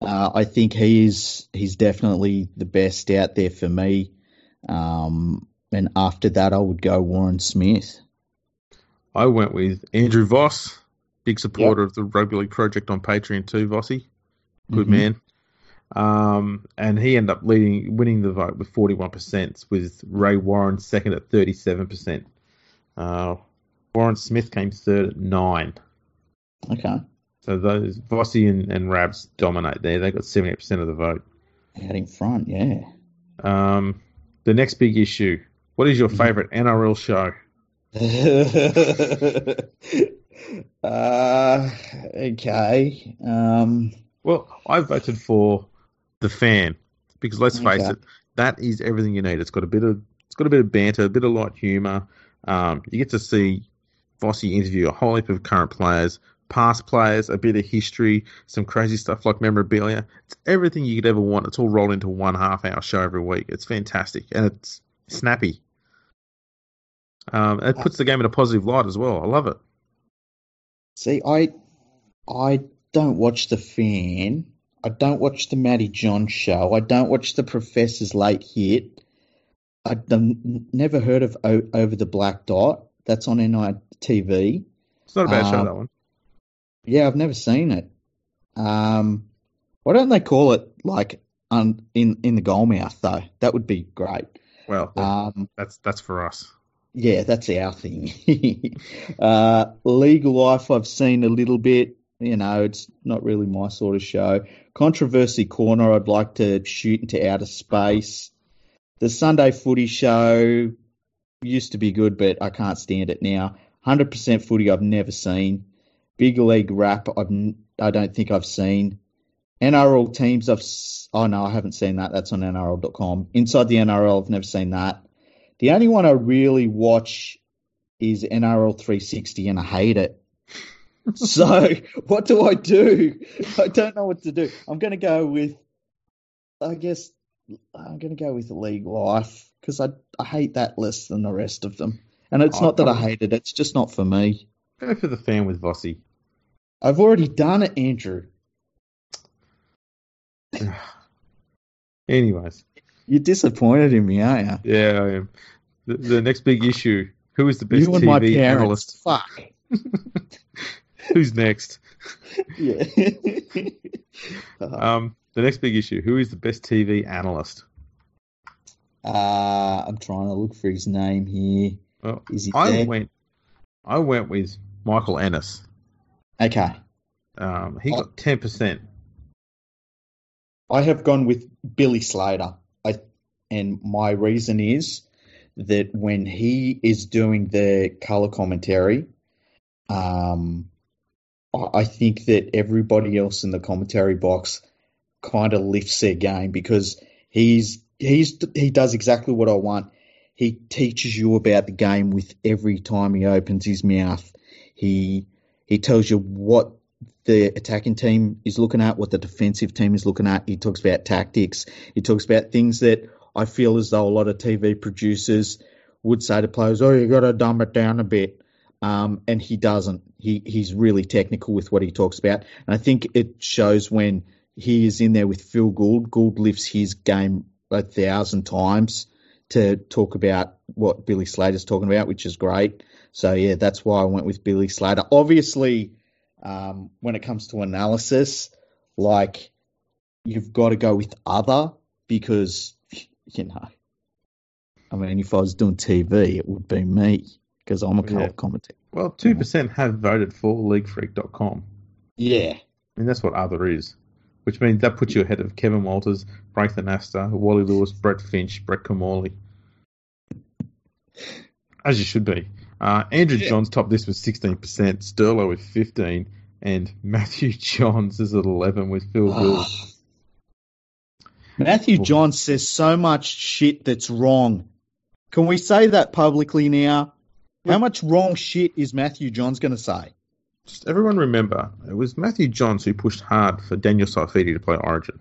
Uh, I think he is, he's definitely the best out there for me. Um, and after that, I would go Warren Smith. I went with Andrew Voss, big supporter yep. of the Rugby League Project on Patreon too, Vossy. Good mm-hmm. man. Um, and he ended up leading, winning the vote with forty-one percent, with Ray Warren second at thirty-seven percent. Uh, Warren Smith came third at nine percent. Okay. So those Vossi and, and Rabs dominate there. They got seventy-eight percent of the vote. Out in front, yeah. Um, the next big issue. What is your favourite N R L show? uh, okay. Um, well, I voted for The Fan because let's okay. face it, that is everything you need. It's got a bit of it's got a bit of banter, a bit of light humour. Um, you get to see Vossi interview a whole heap of current players, past players, a bit of history, some crazy stuff like memorabilia. It's everything you could ever want. It's all rolled into one half-hour show every week. It's fantastic, and it's snappy. Um, it puts the game in a positive light as well. I love it. See, I I don't watch The Fan. I don't watch the Matty John show. I don't watch the Professor's Late Hit. I've never heard of o- Over the Black Dot. That's on N I T V. It's not a bad um, show, that one. Yeah, I've never seen it. Um, why don't they call it like un, in in the Goalmouth though? That would be great. Well, um, that's that's for us. Yeah, that's our thing. uh, League Life, I've seen a little bit. You know, it's not really my sort of show. Controversy Corner, I'd like to shoot into outer space. The Sunday Footy Show used to be good, but I can't stand it now. one hundred percent Footy, I've never seen. Big League Wrap, I've, I don't think I've seen. N R L teams, I've oh no, I haven't seen that. That's on N R L dot com. Inside the N R L, I've never seen that. The only one I really watch is N R L three sixty, and I hate it. So what do I do? I don't know what to do. I'm going to go with, I guess, I'm going to go with League Life because I I hate that less than the rest of them. And it's oh, not that I hate it. It's just not for me. Go for the fan with Vossi. I've already done it, Andrew. Anyways. You're disappointed in me, aren't you? Yeah, I am. The, the next big issue. Who is the best you and T V my parents, analyst? Fuck. Who's next? Yeah. uh-huh. Um, the next big issue. Who is the best T V analyst? Uh, I'm trying to look for his name here. Well, is he I there? went. I went with Michael Ennis. Okay. Um, he got ten percent. I have gone with Billy Slater. I and my reason is that when he is doing the colour commentary, um, I think that everybody else in the commentary box kind of lifts their game because he's he's he does exactly what I want. He teaches you about the game with every time he opens his mouth. He he tells you what the attacking team is looking at, what the defensive team is looking at. He talks about tactics. He talks about things that I feel as though a lot of T V producers would say to players, oh, you got to dumb it down a bit. Um, and he doesn't. He He's really technical with what he talks about. And I think it shows when he is in there with Phil Gould. Gould lifts his game a thousand times to talk about what Billy Slater's talking about, which is great. So, yeah, that's why I went with Billy Slater. Obviously, um, when it comes to analysis, like, you've got to go with other because, you know, I mean, if I was doing T V, it would be me because I'm a colour yeah. commentator. Well, two percent have voted for league freak dot com. Yeah. And that's what other is. Which means that puts you ahead of Kevin Walters, Frank Thanasta, Wally Lewis, Brett Finch, Brett Kamali. As you should be. Uh, Andrew yeah. Johns topped this with sixteen percent, Sterlo with fifteen percent, and Matthew Johns is at eleven percent with Phil Gould. Matthew oh. Johns says so much shit that's wrong. Can we say that publicly now? Yeah. How much wrong shit is Matthew Johns going to say? Just everyone remember, it was Matthew Johns who pushed hard for Daniel Saifiti to play Origin.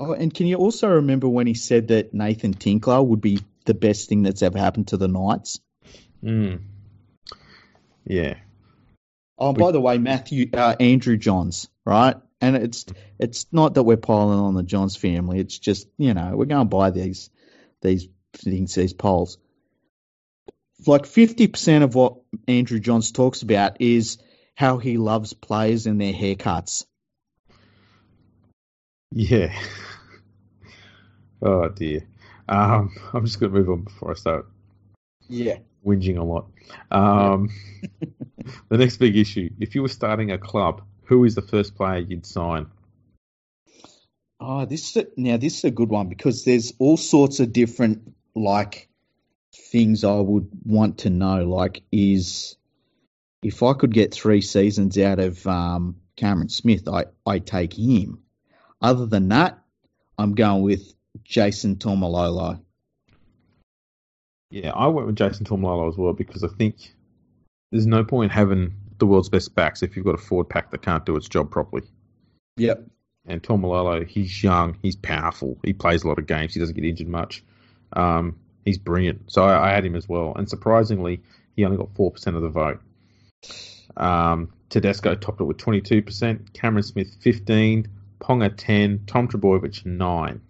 Oh, and can you also remember when he said that Nathan Tinkler would be the best thing that's ever happened to the Knights? Mm. Yeah. Oh, we- by the way, Matthew uh, Andrew Johns, right? And it's it's not that we're piling on the Johns family. It's just, you know, we're going by these these things, these polls. Like fifty percent of what Andrew Johns talks about is how he loves players and their haircuts. Yeah. Oh, dear. Um, I'm just going to move on before I start yeah. whinging a lot. Um, the next big issue, if you were starting a club, who is the first player you'd sign? Oh, this now, this is a good one because there's all sorts of different, like, things I would want to know, like, is if I could get three seasons out of um, Cameron Smith, I, I take him. Other than that, I'm going with Jason Taumalolo. Yeah, I went with Jason Taumalolo as well because I think there's no point having the world's best backs if you've got a forward pack that can't do its job properly. Yep. And Taumalolo, he's young, he's powerful, he plays a lot of games, he doesn't get injured much. Um, He's brilliant. So I, I had him as well. And surprisingly, he only got four percent of the vote. Um, Tedesco topped it with twenty-two percent. Cameron Smith, fifteen percent. Ponga, ten percent. Tom Trbojevic, nine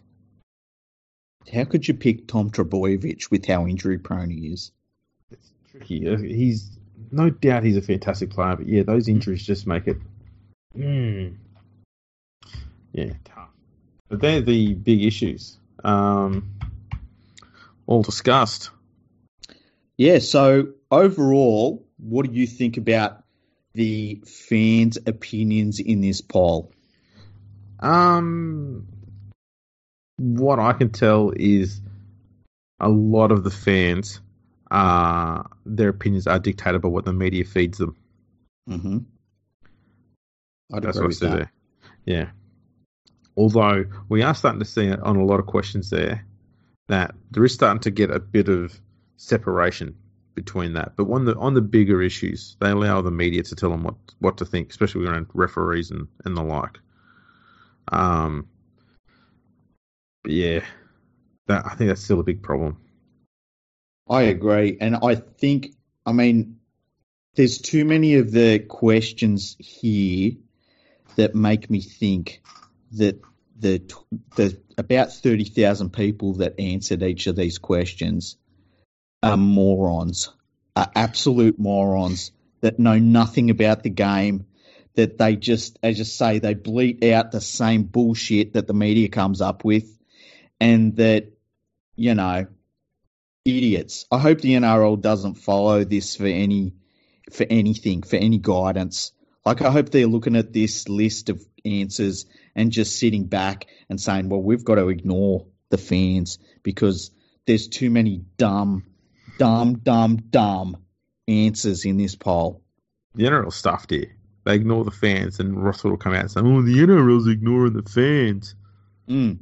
percent. How could you pick Tom Trbojevic with how injury-prone he is? It's tricky. He's no doubt he's a fantastic player, but, yeah, those injuries just make it... Mm, yeah, tough. But they're the big issues. Um... All discussed. Yeah, so overall, what do you think about the fans' opinions in this poll? Um, what I can tell is a lot of the fans, uh, their opinions are dictated by what the media feeds them. Mm-hmm. I'd That's agree what with I see that. There. Yeah. Although we are starting to see it on a lot of questions there, that there is starting to get a bit of separation between that. But on the on the bigger issues, they allow the media to tell them what, what to think, especially around referees and, and the like. Um. But yeah, that I think that's still a big problem. I agree, and I think I mean there's too many of the questions here that make me think that the the about thirty thousand people that answered each of these questions are morons, are absolute morons that know nothing about the game, that they just, as you say, they bleat out the same bullshit that the media comes up with, and that, you know, idiots. I hope the N R L doesn't follow this for any for anything, for any guidance. Like, I hope they're looking at this list of answers and just sitting back and saying, well, we've got to ignore the fans because there's too many dumb, dumb, dumb, dumb answers in this poll. The N R L's stuffed here. They ignore the fans, and Ross will come out and say, oh, the N R L's ignoring the fans. Mm.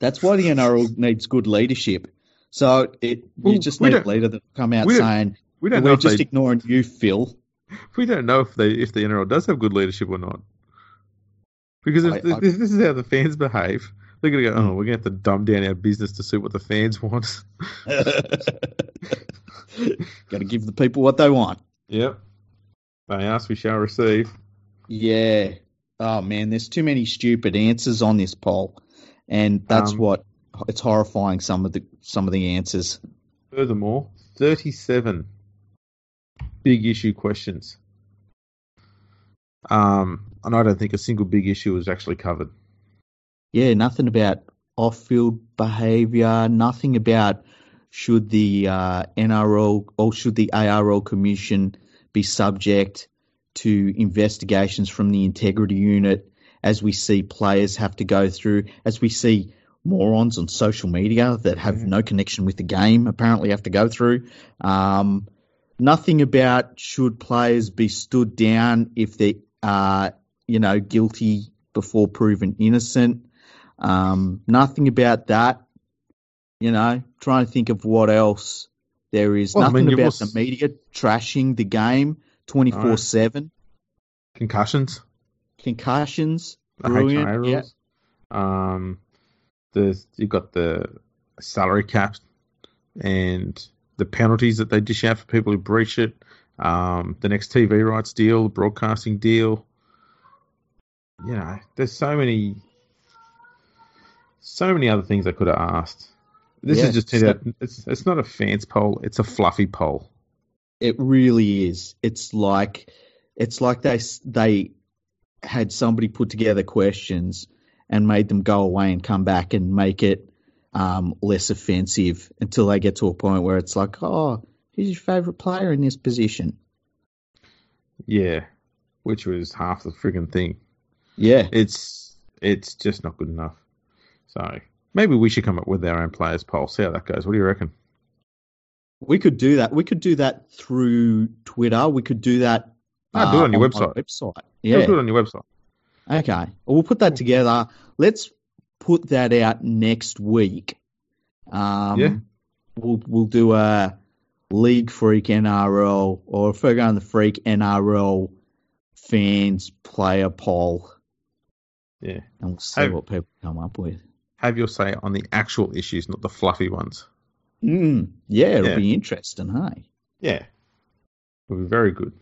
That's why the N R L needs good leadership. So it well, you just need a leader that come out we saying, we don't we're know just they, ignoring you, Phil. We don't know if they if the N R L does have good leadership or not. Because if, I, I, if this is how the fans behave, they're going to go, oh, we're going to have to dumb down our business to suit what the fans want. Got to give the people what they want. Yep. They ask, we shall receive. Yeah. Oh, man, there's too many stupid answers on this poll. And that's um, what – it's horrifying, some of the some of the answers. Furthermore, thirty-seven big issue questions. Um, and I don't think a single big issue was actually covered. Yeah, nothing about off-field behaviour, nothing about should the uh, N R L or should the A R L Commission – be subject to investigations from the integrity unit, as we see players have to go through, as we see morons on social media that have yeah. no connection with the game apparently have to go through. Um, nothing about should players be stood down if they are, you know, guilty before proven innocent. Um, nothing about that. You know, trying to think of what else. There is well, nothing I mean, about the media trashing the game twenty-four seven. Concussions. Concussions. The brilliant. H I A rules. Yeah. Um, there's, you've got the salary cap and the penalties that they dish out for people who breach it. Um, the next T V rights deal, broadcasting deal. You know, there's so many, so many other things I could have asked. This yeah, is just so, it's it's not a fans poll, it's a fluffy poll. It really is. It's like it's like they they had somebody put together questions and made them go away and come back and make it um, less offensive until they get to a point where it's like, oh, who's your favourite player in this position? Yeah, which was half the friggin' thing. Yeah, it's it's just not good enough. So. Maybe we should come up with our own players poll. See how that goes. What do you reckon? We could do that. We could do that through Twitter. We could do that. No, do it on your uh, website. On website. Yeah. yeah, do it on your website. Okay, well, we'll put that together. Let's put that out next week. Um, yeah, we'll we'll do a League Freak N R L or Fergo and the Freak N R L fans player poll. Yeah, and we'll see hey. what people come up with. Have your say on the actual issues, not the fluffy ones. Mm, yeah, it'll yeah. be interesting, hey? Yeah. It'll be very good.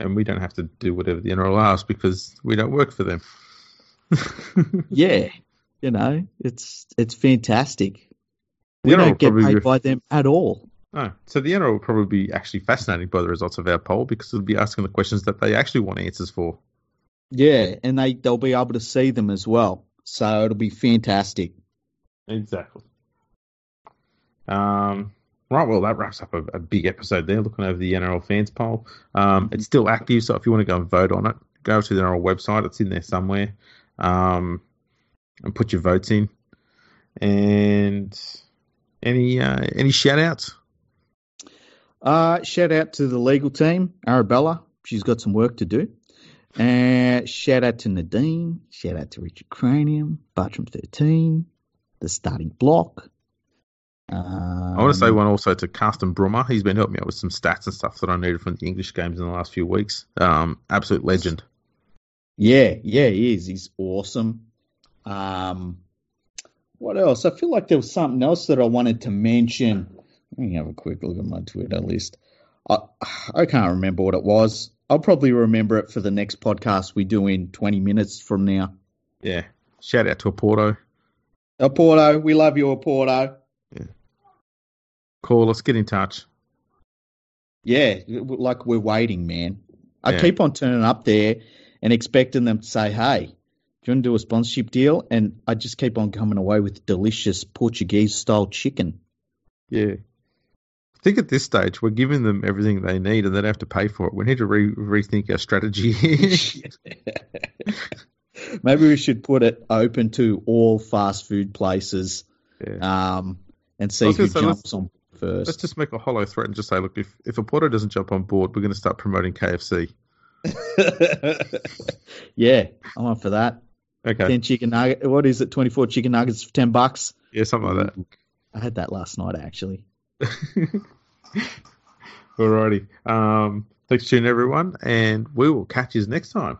And we don't have to do whatever the N R L asks because we don't work for them. yeah. You know, it's it's fantastic. We don't get paid be... by them at all. No. So the N R L will probably be actually fascinated by the results of our poll because it'll be asking the questions that they actually want answers for. Yeah, and they, they'll be able to see them as well. So it'll be fantastic. Exactly. Um, right, well, that wraps up a, a big episode there, looking over the N R L fans poll. Um, it's still active, so if you want to go and vote on it, go to the N R L website. It's in there somewhere. Um, and put your votes in. And any uh, any shout-outs? Uh, shout-out to the legal team, Arabella, she's got some work to do. Uh, shout out to Nadine. Shout out to Richard Cranium, Bartram thirteen, the starting block. Um, I want to say one also to Carsten Brummer. He's been helping me out with some stats and stuff that I needed from the English games in the last few weeks. Um, absolute legend. Yeah, yeah, he is. He's awesome. Um, what else? I feel like there was something else that I wanted to mention. Let me have a quick look at my Twitter list. I, I can't remember what it was. I'll probably remember it for the next podcast we do in twenty minutes from now. Yeah. Shout out to Oporto. Oporto, we love you, Oporto. Yeah. Call us, get in touch. Yeah, like we're waiting, man. I yeah. keep on turning up there and expecting them to say, hey, do you want to do a sponsorship deal? And I just keep on coming away with delicious Portuguese-style chicken. Yeah. I think at this stage we're giving them everything they need and they don't have to pay for it. We need to re- rethink our strategy here. Maybe we should put it open to all fast food places yeah. um, and see who say, jumps on first. Let's just make a hollow threat and just say, look, if, if Oporto doesn't jump on board, we're going to start promoting K F C. Yeah, I'm up for that. Okay. ten chicken nuggets. What is it, twenty-four chicken nuggets for ten bucks? Yeah, something like that. I had that last night, actually. Alrighty. Um, thanks for tuning in, everyone, and we will catch you next time.